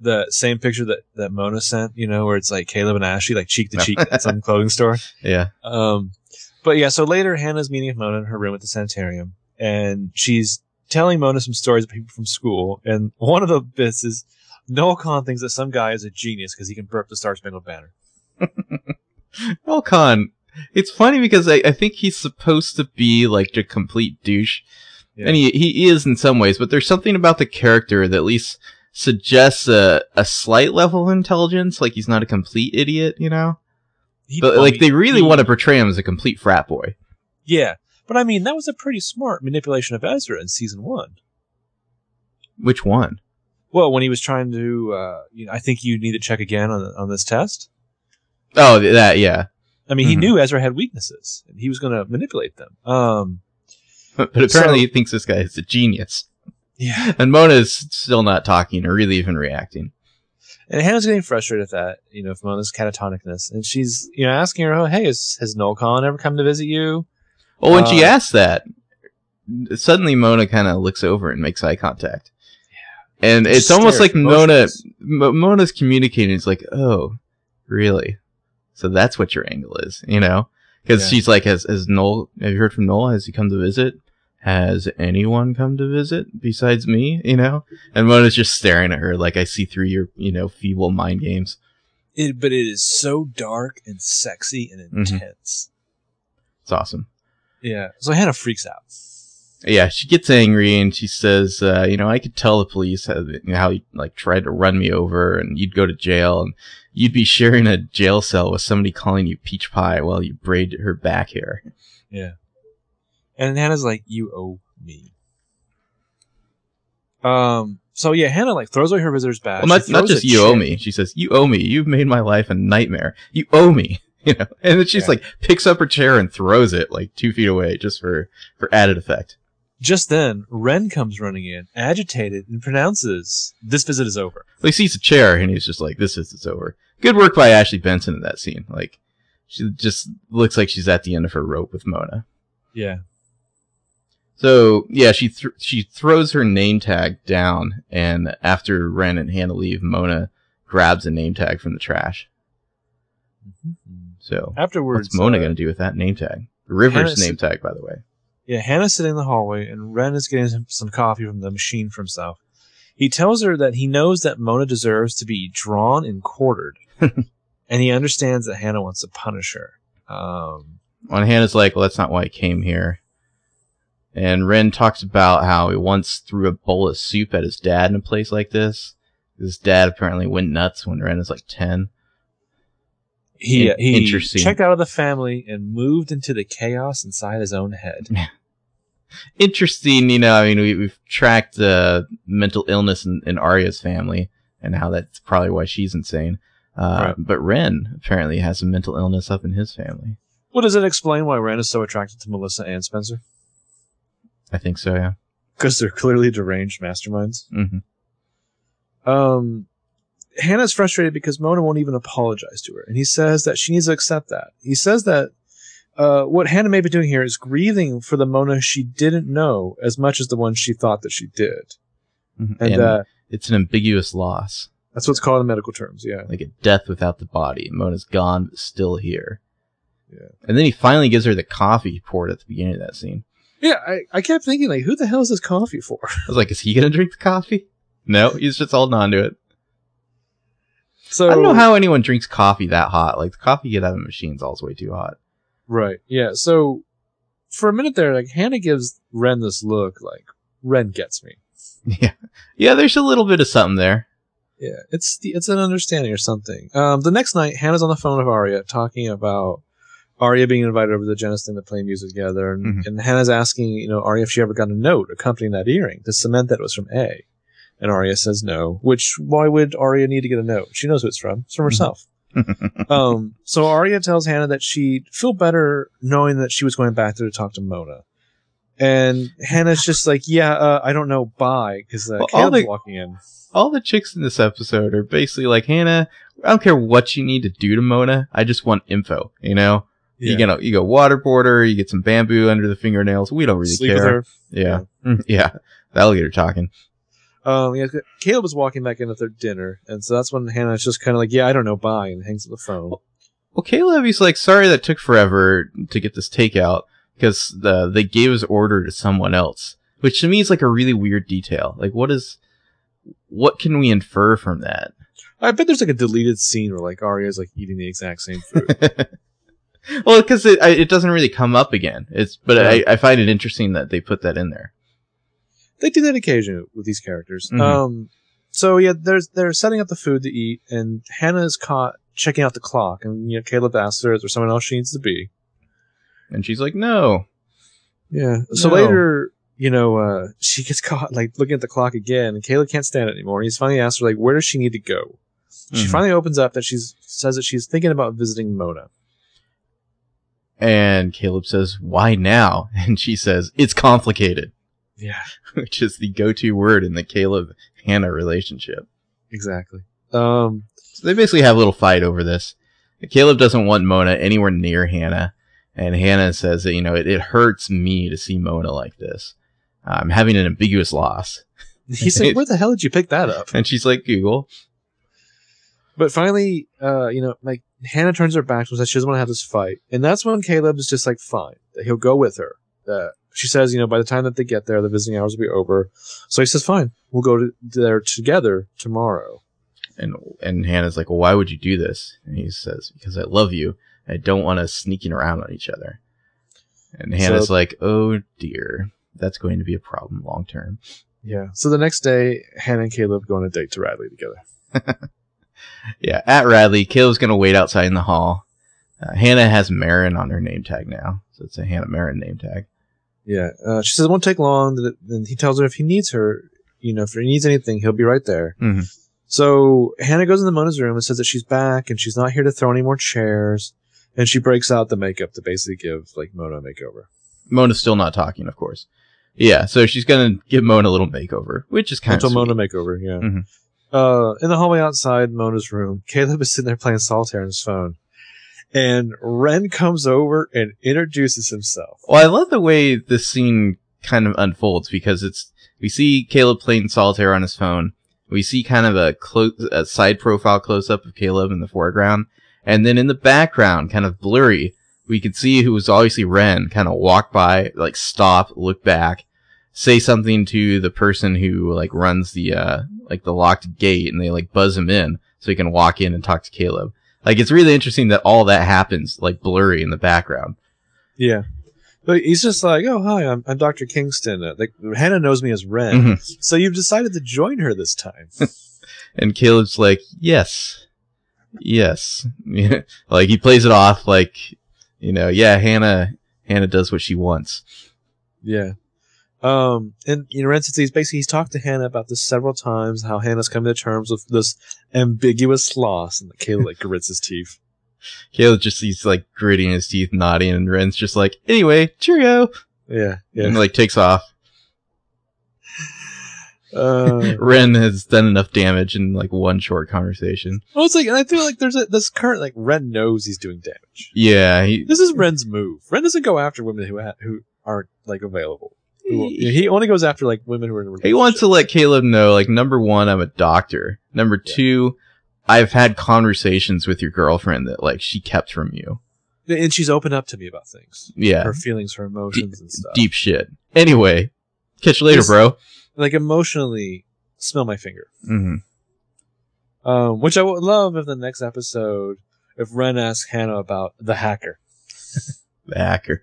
the same picture that, that Mona sent, you know, where it's, like, Caleb and Ashley, like, cheek to cheek at some clothing store. Yeah. Um, but, yeah, so later, Hannah's meeting with Mona in her room at the sanitarium, and she's telling Mona some stories of people from school, and one of the bits is Noel Kahn thinks that some guy is a genius because he can burp the Star Spangled Banner. Noel Kahn, it's funny because I, I think he's supposed to be like a complete douche, Yeah. And he, he is in some ways, but there's something about the character that at least suggests a, a slight level of intelligence. Like, he's not a complete idiot, you know? He, but, I like, mean, they really he, want to portray him as a complete frat boy. Yeah. But, I mean, that was a pretty smart manipulation of Ezra in season one. Which one? Well, when he was trying to, uh, you know, I think you need to check again on on this test. Oh, that, yeah. I mean, mm-hmm. he knew Ezra had weaknesses, and he was going to manipulate them. Um, but, but apparently so, he thinks this guy is a genius. Yeah. And Mona's still not talking or really even reacting. And Hannah's getting frustrated at that, you know, from Mona's catatonicness. And she's, you know, asking her, oh, hey, has, has Noel Collin ever come to visit you? Well, when uh, she asks that, suddenly Mona kind of looks over and makes eye contact. Yeah. And it's almost like Mona, M- Mona's communicating. It's like, oh, really? So that's what your angle is, you know? Because yeah. she's like, has, has Noel, have you heard from Noel? Has he come to visit? Has anyone come to visit besides me, you know? And Mona's just staring at her like, I see through your, you know, feeble mind games. It, but it is so dark and sexy and intense. Mm-hmm. It's awesome. Yeah, so Hannah freaks out. Yeah, she gets angry and she says, uh, you know, I could tell the police how, you know, how you like tried to run me over and you'd go to jail and you'd be sharing a jail cell with somebody calling you peach pie while you braid her back hair. Yeah. And Hannah's like, you owe me. Um. So, yeah, Hannah like throws away her visitor's badge. Well, not, not just you owe me. She says, you owe me. You've made my life a nightmare. You owe me. You know, and then she's yeah. like picks up her chair and throws it like two feet away just for, for added effect. Just then, Ren comes running in, agitated, and pronounces this visit is over. Well, he sees a chair and he's just like, "This visit's over." Good work by Ashley Benson in that scene. Like, she just looks like she's at the end of her rope with Mona. Yeah. So yeah, she th- she throws her name tag down, and after Ren and Hannah leave, Mona grabs a name tag from the trash. Mm-hmm. So, afterwards, what's Mona uh, going to do with that name tag? River's name tag, by the way. Yeah, Hannah's sitting in the hallway, and Ren is getting some coffee from the machine for himself. He tells her that he knows that Mona deserves to be drawn and quartered, and he understands that Hannah wants to punish her. Um, and Hannah's like, well, that's not why I came here. And Ren talks about how he once threw a bowl of soup at his dad in a place like this. His dad apparently went nuts when Ren was like ten. He, uh, he checked out of the family and moved into the chaos inside his own head. Interesting, you know, I mean, we, we've tracked uh, mental illness in, in Arya's family and how that's probably why she's insane. Uh, right. But Ren apparently has some mental illness up in his family. Well, does it explain why Ren is so attracted to Melissa and Spencer? I think so, yeah. Because they're clearly deranged masterminds. Mm-hmm. Um... Hannah's frustrated because Mona won't even apologize to her, and he says that she needs to accept that. He says that uh, what Hannah may be doing here is grieving for the Mona she didn't know as much as the one she thought that she did. Mm-hmm. And, and uh, it's an ambiguous loss. That's what's called in medical terms, yeah. Like a death without the body. Mona's gone, but still here. Yeah. And then he finally gives her the coffee poured at the beginning of that scene. Yeah, I, I kept thinking, like, who the hell is this coffee for? I was like, is he going to drink the coffee? No, he's just holding on to it. So, I don't know how anyone drinks coffee that hot. Like, the coffee you get out of the machine's always way too hot. Right, yeah. So, for a minute there, like, Hannah gives Ren this look, like, Ren gets me. Yeah, yeah. There's a little bit of something there. Yeah, it's the, it's an understanding or something. Um, the next night, Hannah's on the phone with Arya, talking about Arya being invited over to the Genis thing to play music together, and, mm-hmm. and Hannah's asking, you know, Arya if she ever got a note accompanying that earring to cement that it was from A. And Arya says no, which why would Arya need to get a note? She knows who it's from. It's from herself. um, so Arya tells Hannah that she'd feel better knowing that she was going back there to talk to Mona. And Hannah's just like, yeah, uh, I don't know, bye, because uh, well, Caleb's walking in. All the chicks in this episode are basically like, Hannah, I don't care what you need to do to Mona. I just want info, you know? Yeah. You, gonna, you go waterboard her, you get some bamboo under the fingernails. We don't really Sleep care. With her. Yeah. Yeah. yeah. That'll get her talking. Um, yeah, Caleb was walking back in at their dinner, and so that's when Hannah's just kind of like, yeah, I don't know, bye, and hangs up the phone. Well, well, Caleb, he's like, sorry that took forever to get this takeout, because the, they gave his order to someone else, which to me is like a really weird detail. Like, what is, what can we infer from that? I bet there's like a deleted scene where like Arya's like eating the exact same food. Well, because it, it doesn't really come up again. It's, but yeah. I, I find it interesting that they put that in there. they do that occasionally with these characters. Mm-hmm. Um, so yeah, there's they're setting up the food to eat, and Hannah is caught checking out the clock, and you know, Caleb asks her, "Is there someone else she needs to be?" And she's like, "No." Yeah. So no. Later, you know, uh, she gets caught like looking at the clock again, and Caleb can't stand it anymore. And he's finally asked her, like, "Where does she need to go?" Mm-hmm. She finally opens up that she's says that she's thinking about visiting Mona. And Caleb says, "Why now?" And she says, "It's complicated." Yeah. Which is the go-to word in the Caleb-Hannah relationship. Exactly. Um, so they basically have a little fight over this. Caleb doesn't want Mona anywhere near Hannah. And Hannah says that, you know, it, it hurts me to see Mona like this. I'm having an ambiguous loss. He's like, "Where the hell did you pick that up?" And she's like, "Google." But finally, uh, you know, like, Hannah turns her back and says she doesn't want to have this fight. And that's when Caleb is just like, fine, he'll go with her. Uh, she says, you know, by the time that they get there, the visiting hours will be over. So he says, fine, we'll go to there together tomorrow. And and Hannah's like, "Well, why would you do this?" And he says, "Because I love you. I don't want us sneaking around on each other." And Hannah's so, like, oh dear, that's going to be a problem long term. Yeah. So the next day, Hannah and Caleb go on a date to Radley together. Yeah, at Radley, Caleb's going to wait outside in the hall. Uh, Hannah has Marin on her name tag now, so it's a Hannah Marin name tag. Yeah, uh, she says it won't take long, and he tells her if he needs her, you know, if he needs anything, he'll be right there. Mm-hmm. So Hannah goes into Mona's room and says that she's back, and she's not here to throw any more chairs, and she breaks out the makeup to basically give, like, Mona a makeover. Mona's still not talking, of course. Yeah, so she's going to give Mona a little makeover, which is kind of sweet. Little Mona makeover, yeah. Mm-hmm. Uh, in the hallway outside Mona's room, Caleb is sitting there playing solitaire on his phone, and Ren comes over and introduces himself. Well, I love the way this scene kind of unfolds, because it's we see Caleb playing solitaire on his phone, we see kind of a, clo- a side profile close-up of Caleb in the foreground, and then in the background, kind of blurry, we can see who was obviously Ren kind of walk by, like stop, look back, say something to the person who like runs the uh like the locked gate, and they like buzz him in so he can walk in and talk to Caleb. Like, it's really interesting that all that happens like blurry in the background. Yeah, but he's just like, "Oh hi, I'm I'm Doctor Kingston. Uh, like Hannah knows me as Ren, mm-hmm. so you've decided to join her this time." And Caleb's like, "Yes, yes." Like he plays it off like, you know, yeah, Hannah Hannah does what she wants. Yeah. Um, and, you know, Ren says he's basically, he's talked to Hannah about this several times, how Hannah's come to terms with this ambiguous loss, and Caleb, like, grits his teeth. Caleb just, he's, like, gritting his teeth, nodding, and Ren's just like, anyway, cheerio! Yeah, yeah. And, like, takes off. Uh, Ren has done enough damage in, like, one short conversation. Well, it's like, and I feel like there's a, this current, like, Ren knows he's doing damage. Yeah. He, this is Ren's move. Ren doesn't go after women who ha- who aren't, like, available. He only goes after like women who are in a relationship. He wants to let Caleb know, like, number one, I'm a doctor. Number yeah. two, I've had conversations with your girlfriend that like she kept from you, and she's opened up to me about things. Yeah, her feelings, her emotions, deep, and stuff. Deep shit. Anyway, catch you later, Just, bro. Like emotionally, smell my finger. Mm-hmm. Um, which I would love if the next episode, if Ren asks Hannah about the hacker. The hacker.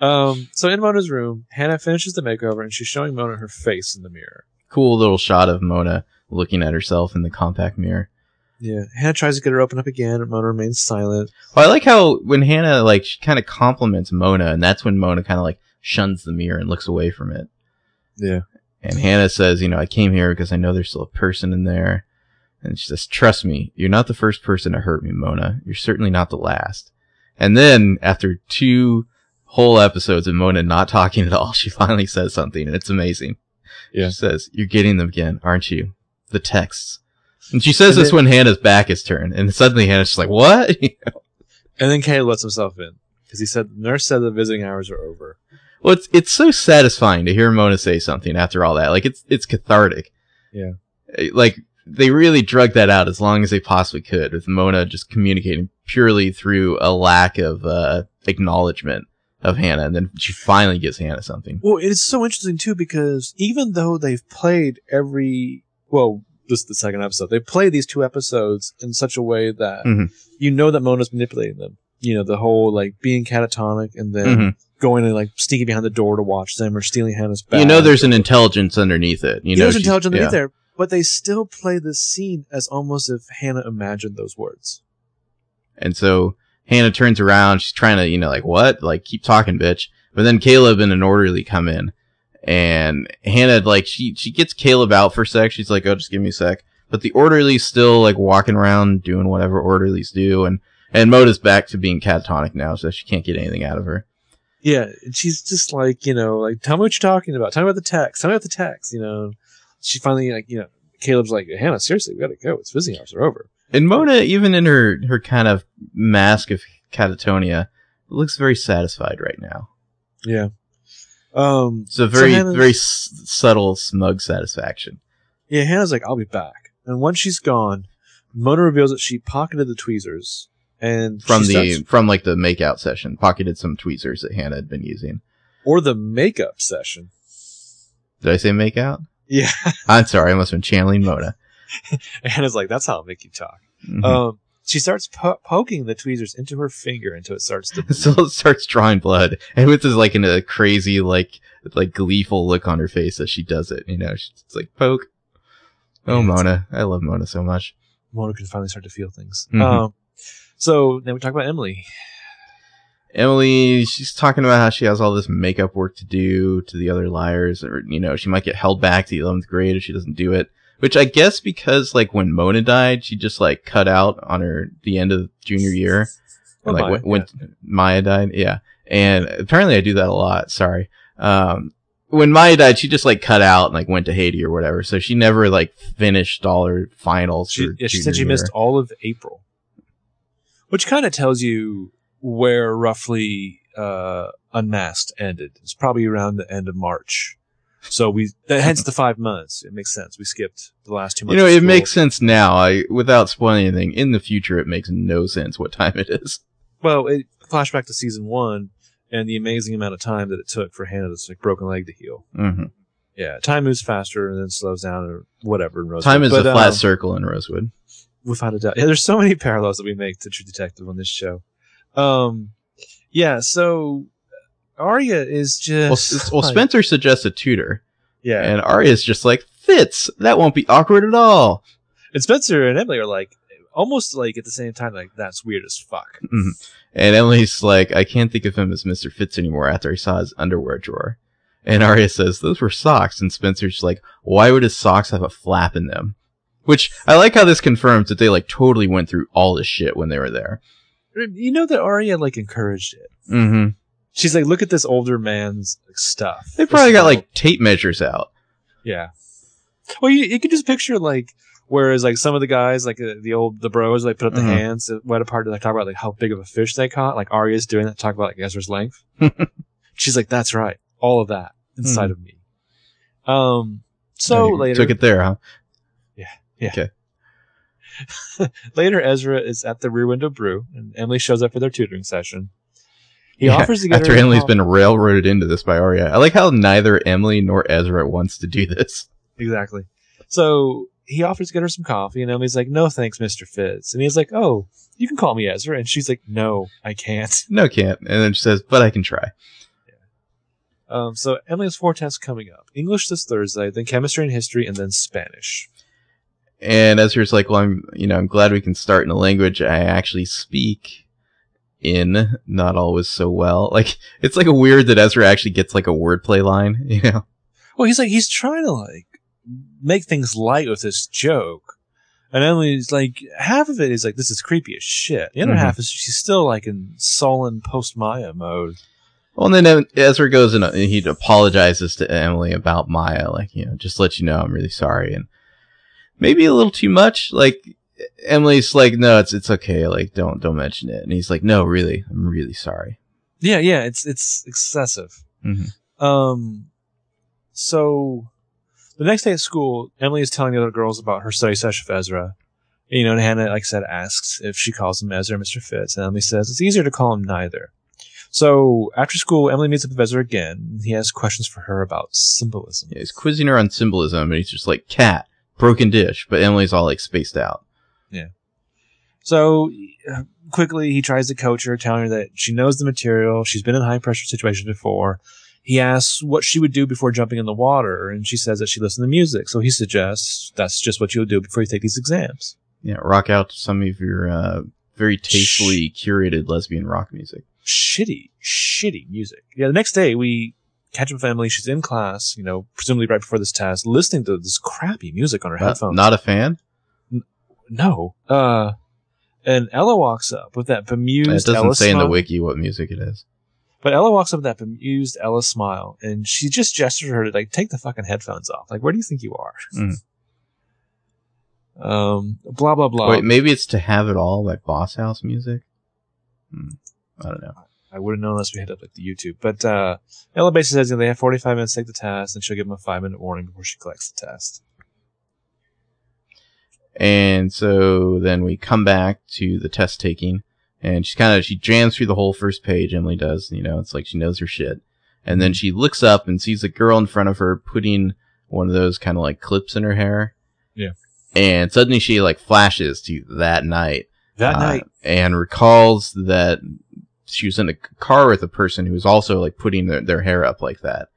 Um, so in Mona's room, Hannah finishes the makeover, and she's showing Mona her face in the mirror. Cool little shot of Mona looking at herself in the compact mirror. Yeah. Hannah tries to get her open up again, and Mona remains silent. Well, I like how when Hannah, like, she kind of compliments Mona, and that's when Mona kind of, like, shuns the mirror and looks away from it. Yeah. And Hannah says, you know, I came here because I know there's still a person in there. And she says, trust me, you're not the first person to hurt me, Mona. You're certainly not the last. And then, after two whole episodes of Mona not talking at all, she finally says something, and it's amazing. Yeah. She says, you're getting them again, aren't you? The texts. And she says and this then, when Hannah's back is turned, and suddenly Hannah's just like, what? And then Caleb lets himself in, because he said, the nurse said the visiting hours are over. Well, it's, it's so satisfying to hear Mona say something after all that. Like, it's it's cathartic. Yeah. Like, they really drug that out as long as they possibly could, with Mona just communicating purely through a lack of uh, acknowledgement of Hannah, and then she finally gives Hannah something. Well, it's so interesting too, because even though they've played every well, this is the second episode, they play these two episodes in such a way that mm-hmm. you know that Mona's manipulating them. you know, the whole like being catatonic and then mm-hmm. going and like sneaking behind the door to watch them or stealing Hannah's bag. You know, there's an intelligence underneath it. You know, there's intelligence underneath yeah. there, but they still play this scene as almost if Hannah imagined those words. And so Hannah turns around. She's trying to, you know, like, what? Like, keep talking, bitch. But then Caleb and an orderly come in. And Hannah, like, she, she gets Caleb out for a sec. She's like, oh, just give me a sec. But the orderly's still, like, walking around doing whatever orderlies do. And, and Moda's back to being catatonic now, so she can't get anything out of her. Yeah, she's just like, you know, like, tell me what you're talking about. Tell me about the text. Tell me about the text, you know. She finally, like, you know, Caleb's like, Hannah, seriously, we gotta go. It's visiting hours are over. And Mona, even in her, her kind of mask of catatonia, looks very satisfied right now. Yeah. Um, it's a very, so Hannah, very s- subtle, smug satisfaction. Yeah, Hannah's like, I'll be back. And once she's gone, Mona reveals that she pocketed the tweezers. And from the starts, from like the makeout session, pocketed some tweezers that Hannah had been using, or the makeup session. Did I say makeout? Yeah, I'm sorry, I must have been channeling Mona. Hannah's like, "That's how I'll make you talk." Mm-hmm. Um, she starts po- poking the tweezers into her finger until it starts to bleed. So it starts drawing blood, and with this like in a crazy like like gleeful look on her face as she does it. You know, she's like poke. Oh, and Mona, I love Mona so much. Mona can finally start to feel things. Mm-hmm. Um. So, now we talk about Emily. Emily, she's talking about how she has all this makeup work to do to the other liars. Or, you know, she might get held back to the eleventh grade if she doesn't do it. Which I guess because, like, when Mona died, she just, like, cut out on her the end of junior year. Or, like, Maya, when, yeah. when Maya died. Yeah. And apparently I do that a lot. Sorry. Um, when Maya died, she just, like, cut out and, like, went to Haiti or whatever. So she never, like, finished all her finals. She, yeah, she said she year. missed all of April. Which kind of tells you where roughly uh, Unmasked ended. It's probably around the end of March, so we that, hence the five months. It makes sense. We skipped the last two months. You know, it makes sense now. I without spoiling anything. In the future, it makes no sense what time it is. Well, it flashback to season one and the amazing amount of time that it took for Hannah's like broken leg to heal. Mm-hmm. Yeah, time moves faster and then slows down or whatever in Rosewood. Time is but, a flat um, circle in Rosewood. Without a doubt. Yeah, there's so many parallels that we make to True Detective on this show. Um, yeah, so Arya is just... Well, well like, Spencer suggests a tutor. Yeah. And Arya's just like, Fitz, that won't be awkward at all. And Spencer and Emily are like, almost like at the same time, like, that's weird as fuck. Mm-hmm. And Emily's like, I can't think of him as Mister Fitz anymore after I saw his underwear drawer. And Arya says, those were socks. And Spencer's like, why would his socks have a flap in them? Which, I like how this confirms that they, like, totally went through all this shit when they were there. You know that Arya, like, encouraged it. Mm-hmm. She's like, look at this older man's like, stuff. They probably got, like, tape measures out. Yeah. Well, you, you can just picture, like, whereas, like, some of the guys, like, uh, the old, the bros, like, put up the mm-hmm. hands, went apart, and they talk about, like, how big of a fish they caught. Like, Arya's doing that, talk about, like, Ezra's length. She's like, that's right. All of that inside mm-hmm. of me. Um, so, later. Took it there, huh? Yeah. Okay. Later, Ezra is at the Rear Window Brew, and Emily shows up for their tutoring session. He yeah, offers to get after her Emily's been railroaded into this by Arya. I like how neither Emily nor Ezra wants to do this. Exactly. So he offers to get her some coffee, and Emily's like, "No, thanks, Mister Fitz." And he's like, "Oh, you can call me Ezra." And she's like, "No, I can't. No, can't." And then she says, "But I can try." Yeah. Um. So Emily has four tests coming up: English this Thursday, then chemistry and history, and then Spanish. And Ezra's like, well, I'm, you know, I'm glad we can start in a language I actually speak in, not always so well. Like, it's like a weird that Ezra actually gets like a wordplay line, you know? Well, he's like, he's trying to like make things light with this joke. And Emily's like, half of it is like, this is creepy as shit. The other mm-hmm. half is she's still like in sullen post-Maya mode. Well, and then Ezra goes and he apologizes to Emily about Maya. Like, you know, just let you know, I'm really sorry. And maybe a little too much. Like Emily's like, no, it's it's okay. Like, don't don't mention it. And he's like, no, really, I'm really sorry. Yeah, yeah, it's it's excessive. Mm-hmm. Um, so the next day at school, Emily is telling the other girls about her study session with Ezra. You know, and Hannah, like I said, asks if she calls him Ezra or Mister Fitz, and Emily says it's easier to call him neither. So after school, Emily meets up with Ezra again. He has questions for her about symbolism. Yeah, he's quizzing her on symbolism, and he's just like, cat. Broken dish, but Emily's all like spaced out. Yeah. So uh, quickly, he tries to coach her, telling her that she knows the material. She's been in high-pressure situations before. He asks what she would do before jumping in the water, and she says that she listens to music. So he suggests that's just what you'll do before you take these exams. Yeah, rock out to some of your uh, very tastefully Sh- curated lesbian rock music. Shitty, shitty music. Yeah, the next day, we catch up family. She's in class, you know, presumably right before this test, listening to this crappy music on her not, headphones. Not a fan? N- no. Uh... And Ella walks up with that bemused Ella smile. It doesn't Ella say smile. in the wiki what music it is. But Ella walks up with that bemused Ella smile, and she just gestured her to, like, take the fucking headphones off. Like, where do you think you are? Mm. Um, blah, blah, blah. Wait, maybe it's To Have It All, like Boss House music? Hmm. I don't know. I wouldn't know unless we hit up, like, the YouTube. But uh, Ella basically says, you know, they have forty-five minutes to take the test, and she'll give them a five-minute warning before she collects the test. And so then we come back to the test taking, and she kind of, she jams through the whole first page, Emily does, you know, it's like she knows her shit. And then she looks up and sees a girl in front of her putting one of those kind of like clips in her hair. Yeah. And suddenly she like flashes to that night. That uh, night. And recalls that she was in a car with a person who was also like putting their, their hair up like that.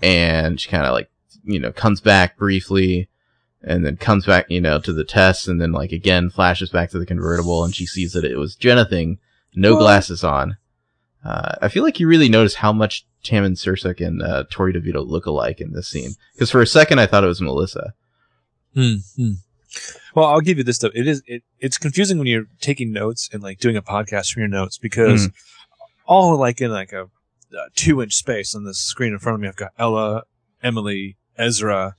And she kind of like, you know, comes back briefly. And then comes back, you know, to the test, and then, like, again, flashes back to the convertible, and she sees that it was Jenna thing, no what? glasses on. Uh, I feel like you really notice how much Tammin Sirsak and uh, Tori DeVito look alike in this scene. Because for a second, I thought it was Melissa. Mm-hmm. Well, I'll give you this, though. It is, it, it's confusing when you're taking notes and, like, doing a podcast from your notes, because mm. all, like, in, like, a, a two-inch space on the screen in front of me, I've got Ella, Emily, Ezra...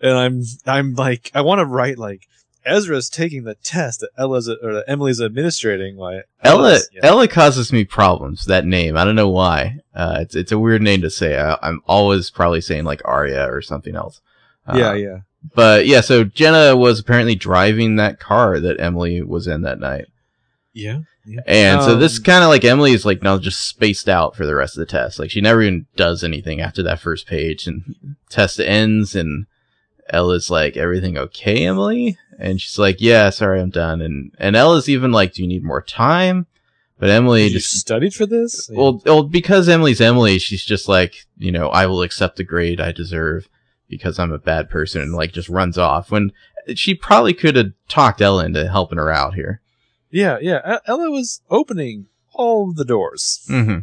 And I'm, I'm like, I want to write like Ezra's taking the test that Ella's or that Emily's administrating. Like Ella, yeah. Ella causes me problems. That name, I don't know why. Uh, it's it's a weird name to say. I, I'm always probably saying like Arya or something else. Uh, yeah, yeah. But yeah, so Jenna was apparently driving that car that Emily was in that night. Yeah. yeah. And um, so this kind of like Emily is like now just spaced out for the rest of the test. Like she never even does anything after that first page, and test ends and. Ella's like, everything okay, Emily? And she's like, yeah, sorry, I'm done. And and Ella's even like, do you need more time? But Emily Did just you studied for this. Well, well, because Emily's Emily, she's just like, you know, I will accept the grade I deserve because I'm a bad person, and like just runs off. When she probably could have talked Ella into helping her out here. Yeah, yeah. Ella was opening all the doors. Mm-hmm.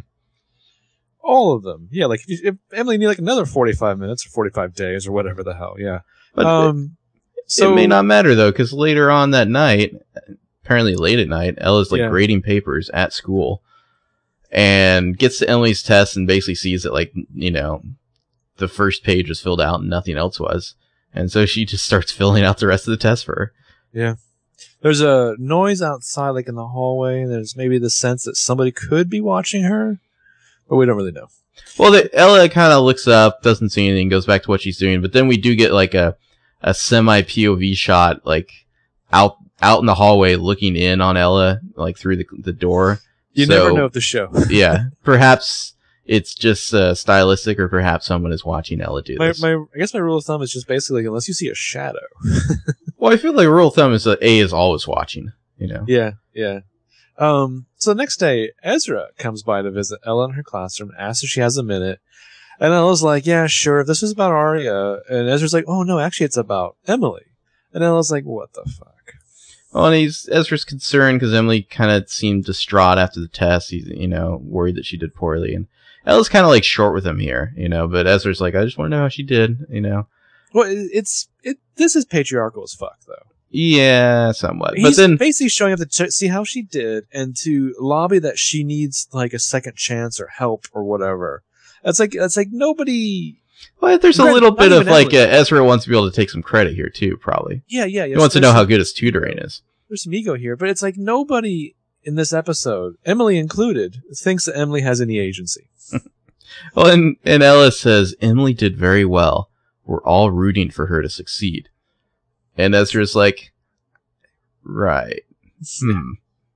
All of them. Yeah, like if, if Emily needed like another forty-five minutes or forty-five days or whatever the hell. Yeah. But um, it, so, it may not matter, though, because later on that night, apparently late at night, Ella's like yeah. grading papers at school and gets to Emily's test and basically sees that, like, you know, the first page was filled out and nothing else was. And so she just starts filling out the rest of the test for her. Yeah. There's a noise outside, like in the hallway. There's maybe the sense that somebody could be watching her, but we don't really know. Well, the, Ella kind of looks up, doesn't see anything, goes back to what she's doing. But then we do get like a a semi-P O V shot, like out out in the hallway, looking in on Ella, like through the the door. You so, never know with the show. yeah, perhaps it's just uh, stylistic, or perhaps someone is watching Ella do my, this. My, I guess my rule of thumb is just basically like, unless you see a shadow. Well, I feel like rule of thumb is that A is always watching. You know. Yeah. Yeah. Um, so the next day, Ezra comes by to visit Ella in her classroom, asks if she has a minute, and Ella's like, yeah, sure, if this was about Arya, and Ezra's like, oh, no, actually, it's about Emily, and Ella's like, what the fuck? Well, and he's, Ezra's concerned, because Emily kind of seemed distraught after the test, he's, you know, worried that she did poorly, and Ella's kind of, like, short with him here, you know, but Ezra's like, I just want to know how she did, you know. Well, it's, it, this is patriarchal as fuck, though. Yeah, somewhat. He's but then basically showing up to ch- see how she did and to lobby that she needs like a second chance or help or whatever. That's like that's like nobody. Well, there's Red, a little bit of like uh, Ezra wants to be able to take some credit here too, probably. Yeah, yeah. yeah. He wants to know how good his tutoring is. There's some ego here, but it's like nobody in this episode, Emily included, thinks that Emily has any agency. Well, and and Ella says Emily did very well. We're all rooting for her to succeed. And Ezra's like, right. Hmm.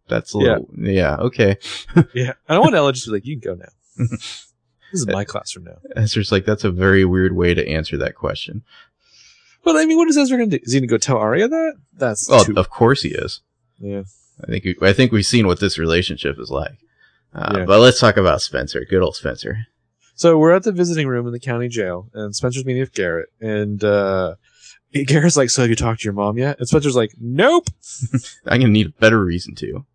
That's a little, yeah, yeah okay. yeah. I don't want Ella just to be like, you can go now. This is my classroom now. Ezra's like, that's a very weird way to answer that question. Well, I mean, what is Ezra going to do? Is he going to go tell Arya that? That's well, too- of course he is. Yeah. I think we, I think we've seen what this relationship is like. Uh, yeah. But let's talk about Spencer. Good old Spencer. So we're at the visiting room in the county jail, and Spencer's meeting with Garrett. And uh, Garrett's like, so have you talked to your mom yet? And Spencer's like, nope. I'm going to need a better reason to.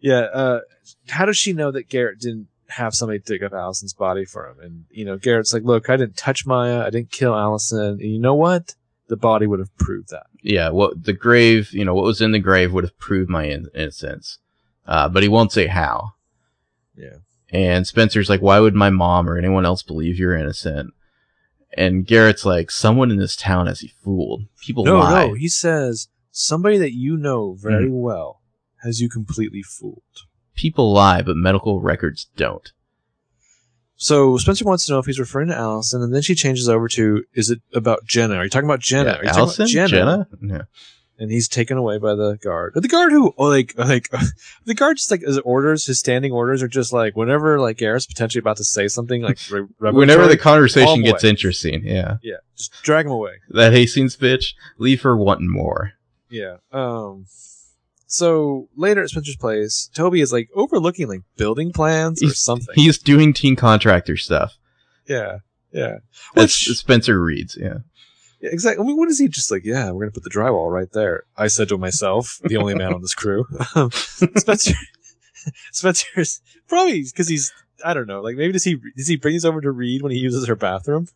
Yeah. Uh, how does she know that Garrett didn't have somebody dig up Allison's body for him? And, you know, Garrett's like, look, I didn't touch Maya. I didn't kill Allison. And you know what? The body would have proved that. Yeah, well, the grave, you know, what was in the grave would have proved my in- innocence. Uh, but he won't say how. Yeah. And Spencer's like, why would my mom or anyone else believe you're innocent? And Garrett's like, someone in this town has you fooled. People no, lie. No, no, he says, somebody that you know very mm-hmm. well has you completely fooled. People lie, but medical records don't. So Spencer wants to know if he's referring to Allison, and then she changes over to, is it about Jenna? Are you talking about Jenna? Yeah, Are you Allison? Talking about Jenna? Jenna? Yeah. And he's taken away by the guard. Or the guard who, like, like the guard just, like, his orders, his standing orders are just, like, whenever, like, Garrett's potentially about to say something, like, re- whenever the conversation gets interesting, yeah. Yeah, just drag him away. That Hastings bitch, leave her wanting more. Yeah, um... So later at Spencer's place, Toby is like overlooking like building plans he's, or something. He's doing teen contractor stuff. Yeah, yeah. Which That's Spencer reads. Yeah. yeah, exactly. I mean, what is he just like? Yeah, we're gonna put the drywall right there. I said to myself, the only man on this crew. Um, Spencer, Spencer's probably because he's I don't know. Like maybe does he does he bring these over to Reed when he uses her bathroom?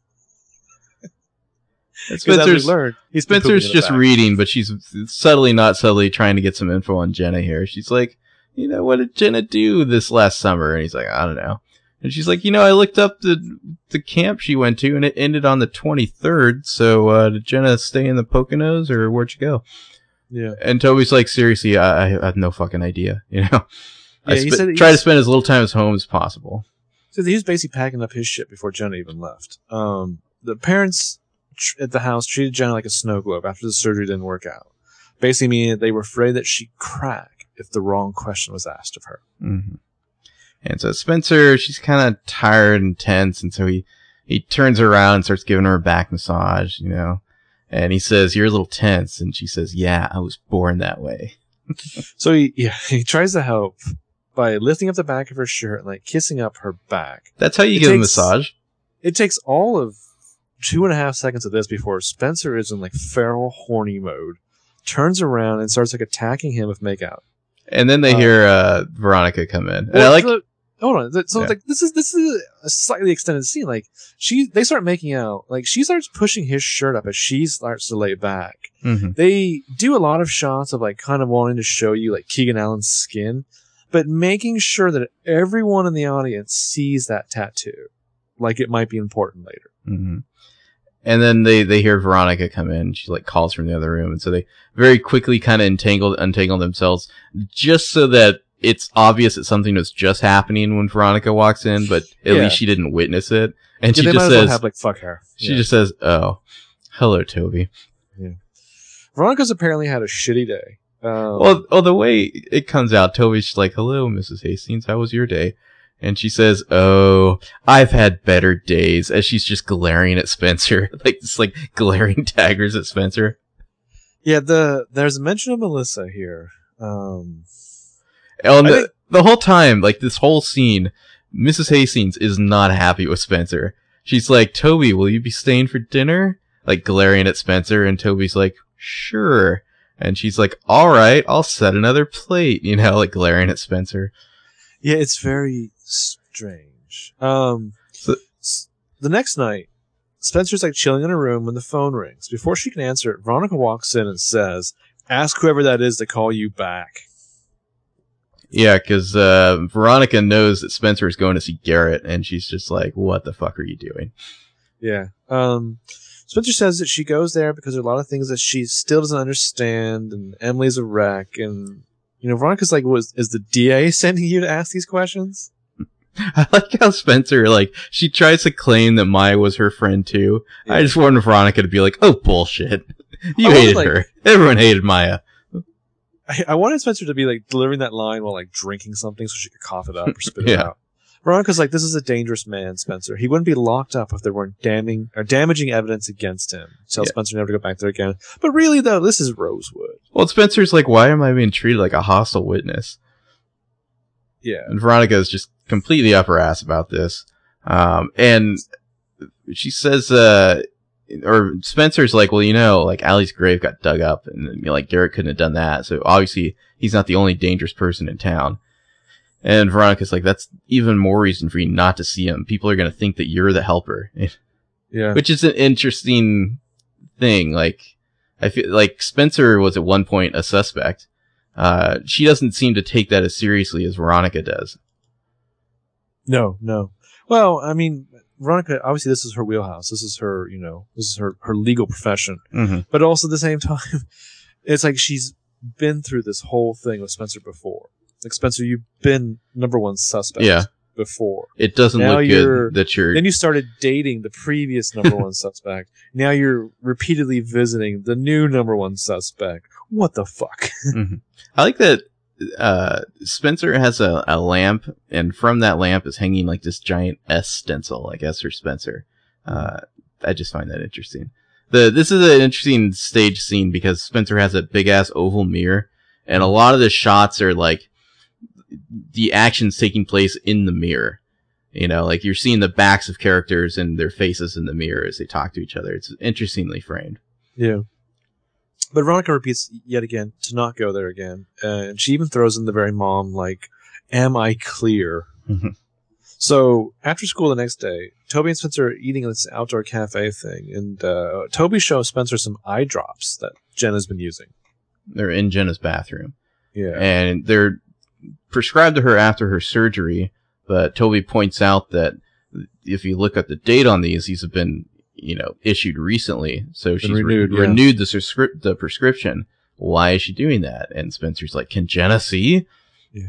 Spencer's, learned, Spencer's just back. reading, but she's subtly, not subtly, trying to get some info on Jenna here. She's like, you know, what did Jenna do this last summer? And he's like, I don't know. And she's like, you know, I looked up the the camp she went to, and it ended on the twenty-third. So uh, did Jenna stay in the Poconos, or where'd she go? Yeah. And Toby's like, seriously, I, I have no fucking idea. You know, yeah, I sp- he said try to spend as little time at home as possible. So he was basically packing up his shit before Jenna even left. Um, the parents at the house treated Jenna like a snow globe after the surgery didn't work out, basically meaning that they were afraid that she'd crack if the wrong question was asked of her. Mm-hmm. And so Spencer, she's kind of tired and tense, and so he he turns around and starts giving her a back massage, you know, and he says, you're a little tense, and she says, yeah, I was born that way. So he yeah he tries to help by lifting up the back of her shirt and like kissing up her back. That's how you it give takes, a massage. It takes all of two and a half seconds of this before Spencer is in like feral horny mode, turns around and starts like attacking him with makeout. And then they uh, hear uh, Veronica come in. And well, I like, so, hold on. So yeah. like this is this is a slightly extended scene. Like she, they start making out. Like she starts pushing his shirt up as she starts to lay back. Mm-hmm. They do a lot of shots of like kind of wanting to show you like Keegan Allen's skin, but making sure that everyone in the audience sees that tattoo, like it might be important later. Mm-hmm. And then they, they hear Veronica come in. She like calls from the other room, and so they very quickly kind of entangle untangle themselves, just so that it's obvious that something was just happening when Veronica walks in, but at yeah. least she didn't witness it. And yeah, she they just might as says, well have, like, "Fuck her." She yeah. just says, "Oh, hello, Toby." Yeah. Veronica's apparently had a shitty day. Um, well, oh, the way it comes out, Toby's like, "Hello, Missus Hastings. How was your day?" And she says, oh, I've had better days, as she's just glaring at Spencer. Like, just like glaring daggers at Spencer. Yeah, the there's a mention of Melissa here. Um, and the, think- the whole time, like this whole scene, Missus Hastings is not happy with Spencer. She's like, Toby, will you be staying for dinner? Like glaring at Spencer, and Toby's like, sure. And she's like, all right, I'll set another plate, you know, like glaring at Spencer. Yeah, it's very strange. Um, so, the next night, Spencer's like chilling in her room when the phone rings. Before she can answer it, Veronica walks in and says, ask whoever that is to call you back. Yeah, because uh, Veronica knows that Spencer is going to see Garrett, and she's just like, what the fuck are you doing? Yeah. Um, Spencer says that she goes there because there are a lot of things that she still doesn't understand, and Emily's a wreck, and... You know, Veronica's like, was is the D A sending you to ask these questions? I like how Spencer, like, she tries to claim that Maya was her friend, too. Yeah. I just wanted Veronica to be like, oh, bullshit. You I hated wanted, like, her. Everyone hated Maya. I, I wanted Spencer to be, like, delivering that line while, like, drinking something so she could cough it up or spit it yeah. out. Veronica's like, this is a dangerous man, Spencer. He wouldn't be locked up if there weren't damning or damaging evidence against him. Tell yeah. Spencer never to go back there again. But really, though, this is Rosewood. Well, Spencer's like, why am I being treated like a hostile witness? Yeah. And Veronica's just completely up her ass about this. Um, and she says, uh, or Spencer's like, well, you know, like, Allie's grave got dug up, and like, Garrett couldn't have done that. So obviously, he's not the only dangerous person in town. And Veronica's like, that's even more reason for you not to see him. People are going to think that you're the helper. Yeah. Which is an interesting thing. Like, I feel like Spencer was at one point a suspect. Uh, she doesn't seem to take that as seriously as Veronica does. No, no. Well, I mean, Veronica, obviously this is her wheelhouse. This is her, you know, this is her, her legal profession. Mm-hmm. But also at the same time, it's like she's been through this whole thing with Spencer before. Like, Spencer, you've been number one suspect yeah. before. It doesn't now look good that you're... Then you started dating the previous number one suspect. Now you're repeatedly visiting the new number one suspect. What the fuck? Mm-hmm. I like that uh, Spencer has a, a lamp, and from that lamp is hanging, like, this giant S stencil, like S for Spencer. Uh, I just find that interesting. The This is an interesting stage scene because Spencer has a big-ass oval mirror, and a lot of the shots are, like, the action's taking place in the mirror. You know, like, you're seeing the backs of characters and their faces in the mirror as they talk to each other. It's interestingly framed. Yeah. But Veronica repeats yet again to not go there again. Uh, and she even throws in the very mom, like, am I clear? Mm-hmm. So after school the next day, Toby and Spencer are eating in this outdoor cafe thing. And uh, Toby shows Spencer some eye drops that Jenna's been using. They're in Jenna's bathroom. Yeah. And they're prescribed to her after her surgery, but Toby points out that if you look at the date on these, these have been, you know, issued recently, so she's renewed, re- yeah. renewed the, prescri- the prescription. Why is she doing that? And Spencer's like, can Jenna see? Yeah.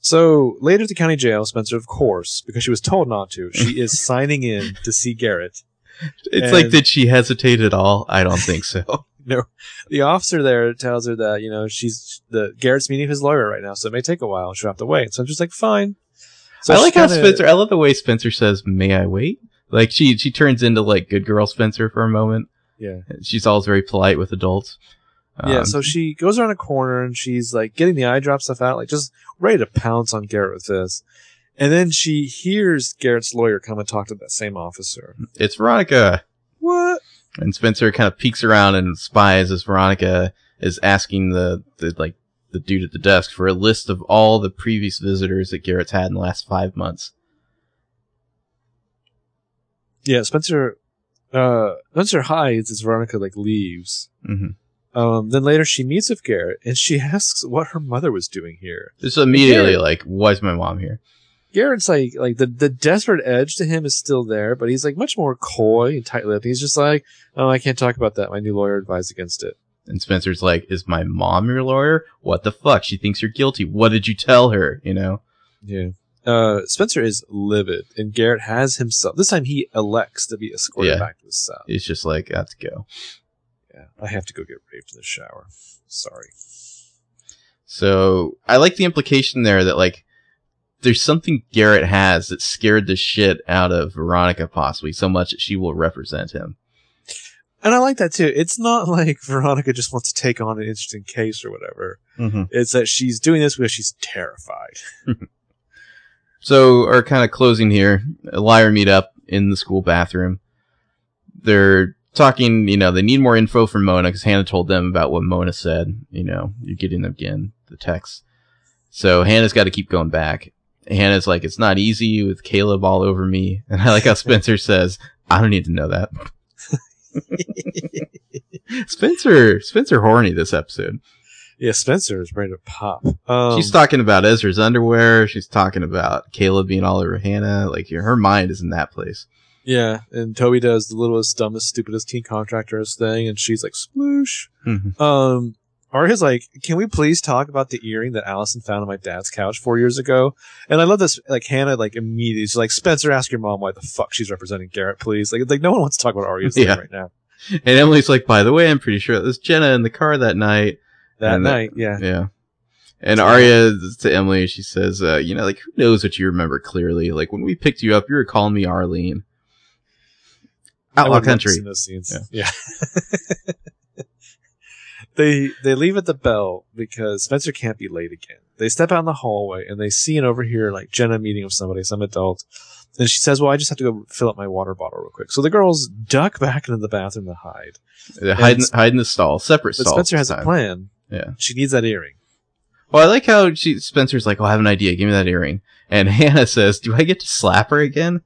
So later at the county jail, Spencer, of course, because she was told not to, she is signing in to see Garrett. It's and... like, did she hesitate at all? I don't think so. No, the officer there tells her that, you know, she's the Garrett's meeting his lawyer right now, so it may take a while. She'll have to wait. So I'm just like, fine. So I like how kinda... Spencer. I love the way Spencer says, "May I wait?" Like she she turns into like good girl Spencer for a moment. Yeah, she's always very polite with adults. Um, yeah, so she goes around a corner and she's like getting the eye drop stuff out, like just ready to pounce on Garrett with this. And then she hears Garrett's lawyer come and talk to that same officer. It's Veronica. What? And Spencer kind of peeks around and spies as Veronica is asking the, the like the dude at the desk for a list of all the previous visitors that Garrett's had in the last five months. Yeah, Spencer uh, Spencer hides as Veronica like leaves. Mm-hmm. Um, then later she meets with Garrett and she asks what her mother was doing here. It's immediately Garrett, like, why is my mom here? Garrett's like like the, the desperate edge to him is still there, but he's like much more coy and tight-lipped. He's just like, oh, I can't talk about that. My new lawyer advised against it. And Spencer's like, is my mom your lawyer? What the fuck? She thinks you're guilty. What did you tell her? You know? Yeah. Uh, Spencer is livid, and Garrett has himself. This time he elects to be escorted yeah. back to his cell. He's just like, I have to go. Yeah, I have to go get raped in the shower. Sorry. So I like the implication there that like, there's something Garrett has that scared the shit out of Veronica, possibly so much that she will represent him. And I like that too. It's not like Veronica just wants to take on an interesting case or whatever. Mm-hmm. It's that she's doing this because she's terrified. So, our kind of closing here. Liar meet up in the school bathroom. They're talking. You know, they need more info from Mona because Hannah told them about what Mona said. You know, you're getting them again the text. So Hannah's got to keep going back. Hannah's like, it's not easy with Caleb all over me. And I like how Spencer says, I don't need to know that. Spencer, Spencer horny this episode. Yeah, Spencer is ready to pop. Um, she's talking about Ezra's underwear. She's talking about Caleb being all over Hannah. Like, her mind is in that place. Yeah, and Toby does the littlest, dumbest, stupidest teen contractors thing. And she's like, sploosh. Mm-hmm. Um... Aria's like, can we please talk about the earring that Allison found on my dad's couch four years ago? And I love this, like, Hannah, like, immediately, she's like, Spencer, ask your mom why the fuck she's representing Garrett, please. Like, like no one wants to talk about Aria's yeah. thing right now. And Emily's like, by the way, I'm pretty sure it was Jenna in the car that night. That and night, that, yeah. Yeah. And Arya, to Emily, she says, uh, you know, like, who knows what you remember clearly? Like, when we picked you up, you were calling me Arlene. Outlaw Country. Those scenes. Yeah. yeah. they they leave at the bell because Spencer can't be late again. They step out in the hallway, and they see and overhear, like, Jenna meeting with somebody, some adult. And she says, well, I just have to go fill up my water bottle real quick. So the girls duck back into the bathroom to hide. They hide, hide in the stall, separate stall. But Spencer has a plan. Yeah. She needs that earring. Well, I like how she, Spencer's like, oh, I have an idea. Give me that earring. And Hannah says, do I get to slap her again?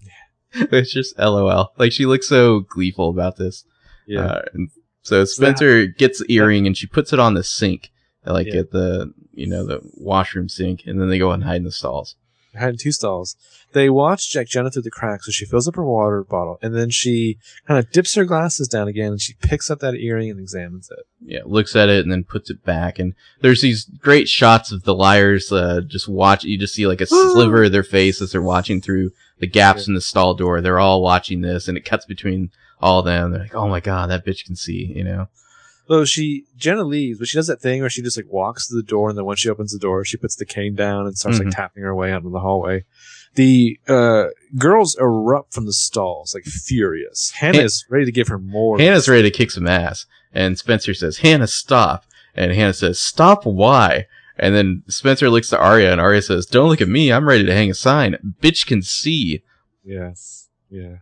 Yeah. It's just LOL. Like, she looks so gleeful about this. Yeah. Uh, and so Spencer that, gets the earring, that, and she puts it on the sink, like yeah. at the, you know, the washroom sink. And then they go and hide in the stalls. Hide in two stalls. They watch Jack Jenna through the cracks, so she fills up her water bottle, and then she kind of dips her glasses down again, and she picks up that earring and examines it. Yeah, looks at it and then puts it back, and there's these great shots of the liars uh, just watch. You just see like a sliver of their face as they're watching through the gaps yeah. in the stall door. They're all watching this, and it cuts between all of them. They're like, "Oh my god, that bitch can see," you know. So she Jenna leaves, but she does that thing where she just like walks to the door, and then when she opens the door, she puts the cane down and starts mm-hmm. like tapping her way out of the hallway. The uh, girls erupt from the stalls like furious. Hannah Han- is ready to give her more. Hannah's ready to kick some ass, and Spencer says, "Hannah, stop!" And Hannah says, "Stop? Why?" And then Spencer looks to Arya, and Arya says, "Don't look at me. I'm ready to hang a sign. Bitch can see." Yes, yeah.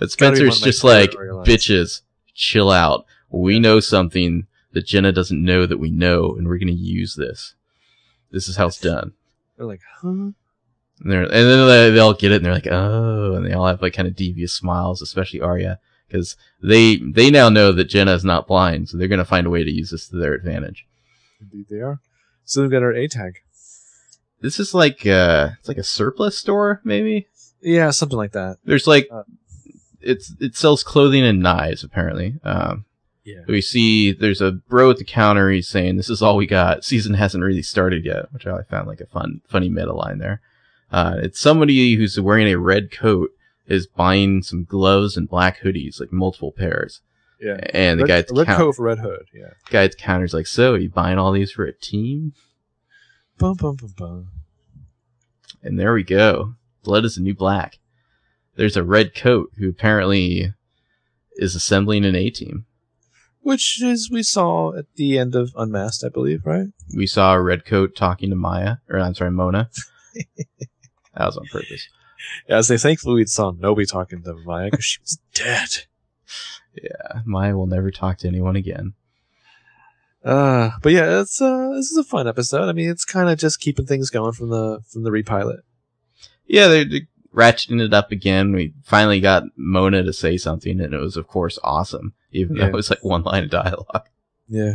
But Spencer's just like, "Bitches, chill out. We know something that Jenna doesn't know that we know, and we're going to use this. This is how it's done." They're like, huh? And, they're, and then they, they all get it, and they're like, oh. And they all have like kind of devious smiles, especially Arya, because they they now know that Jenna is not blind, so they're going to find a way to use this to their advantage. Indeed they are. So they've got our A-tag. This is like, uh, it's like a surplus store, maybe? Yeah, something like that. There's like, uh, it's it sells clothing and knives, apparently. Um. Yeah. We see there's a bro at the counter. He's saying, "This is all we got. Season hasn't really started yet," which I found like a fun, funny meta line there. Uh, it's somebody who's wearing a red coat is buying some gloves and black hoodies, like multiple pairs. Yeah. And the red, guy at the red counter, coat, for red hood. Yeah. The guy at the counter's like, "So, are you buying all these for a team?" Bum bum bum bum. And there we go. Blood is the new black. There's a red coat who apparently is assembling an A team. Which is, we saw at the end of Unmasked, I believe, right? We saw Redcoat talking to Maya, or I'm sorry, Mona. That was on purpose. Yeah, I was saying, thankfully we saw Nobi talking to Maya, because she was dead. Yeah, Maya will never talk to anyone again. Uh, but yeah, it's uh, this is a fun episode. I mean, it's kind of just keeping things going from the from the repilot. Yeah, they're, they're ratcheting it up again. We finally got Mona to say something, and it was, of course, awesome. Even yeah. though it's like one line of dialogue. Yeah.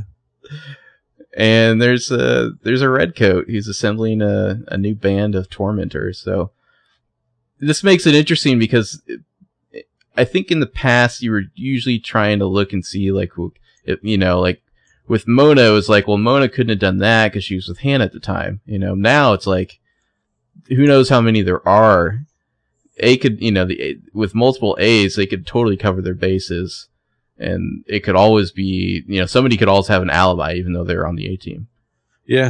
And there's a there's a red coat. He's assembling a, a new band of tormentors. So this makes it interesting because it, I think in the past you were usually trying to look and see like if, you know, like with Mona it was like, well, Mona couldn't have done that because she was with Hannah at the time. You know, now it's like who knows how many there are. A could you know the with multiple A's they could totally cover their bases. And it could always be, you know, somebody could always have an alibi, even though they're on the A team. Yeah.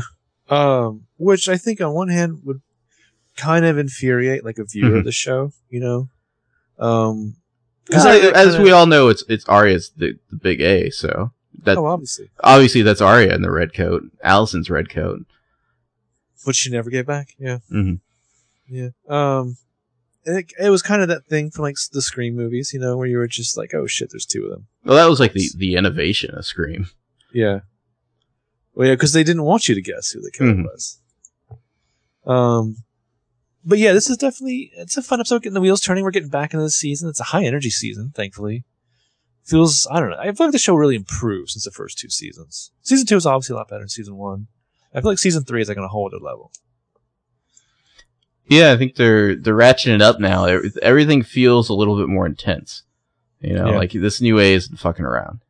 Um, which I think on one hand would kind of infuriate like a viewer mm-hmm. of the show, you know? Um, cause I, I, as kinda... we all know, it's, it's Arya's the, the big A. So that, oh, obviously, obviously that's Arya in the red coat, Allison's red coat, which she never gave back. Yeah. Mm-hmm. Yeah. Um, It, it was kind of that thing from like the Scream movies, you know, where you were just like, "Oh shit, there's two of them." Well, that was like the, the innovation of Scream. Yeah. Well, yeah, because they didn't want you to guess who the killer mm-hmm. was. Um, but yeah, this is definitely it's a fun episode. Getting the wheels turning. We're getting back into the season. It's a high energy season, thankfully. Feels I don't know. I feel like the show really improved since the first two seasons. Season two is obviously a lot better than season one. I feel like season three is like on a whole other level. Yeah, I think they're they're ratcheting it up now. Everything feels a little bit more intense. You know, yeah. like this new A isn't fucking around.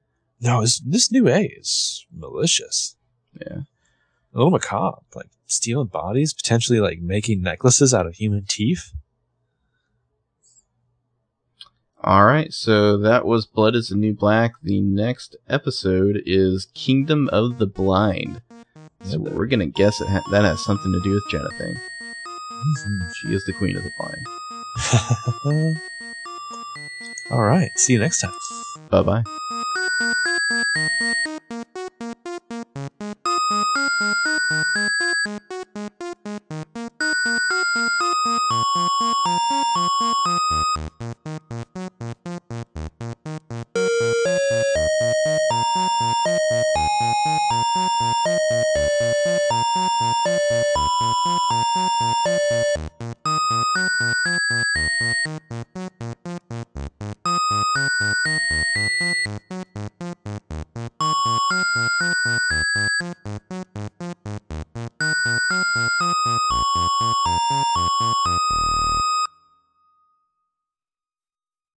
No, it's, this new A is malicious. Yeah. A little macabre, like stealing bodies, potentially like making necklaces out of human teeth. All right, so that was Blood is the New Black. The next episode is Kingdom of the Blind. Yeah, well, we're gonna guess it ha- that has something to do with Jennifer. Mm-hmm. She is the queen of the vine. All right. See you next time. Bye bye. Thank you.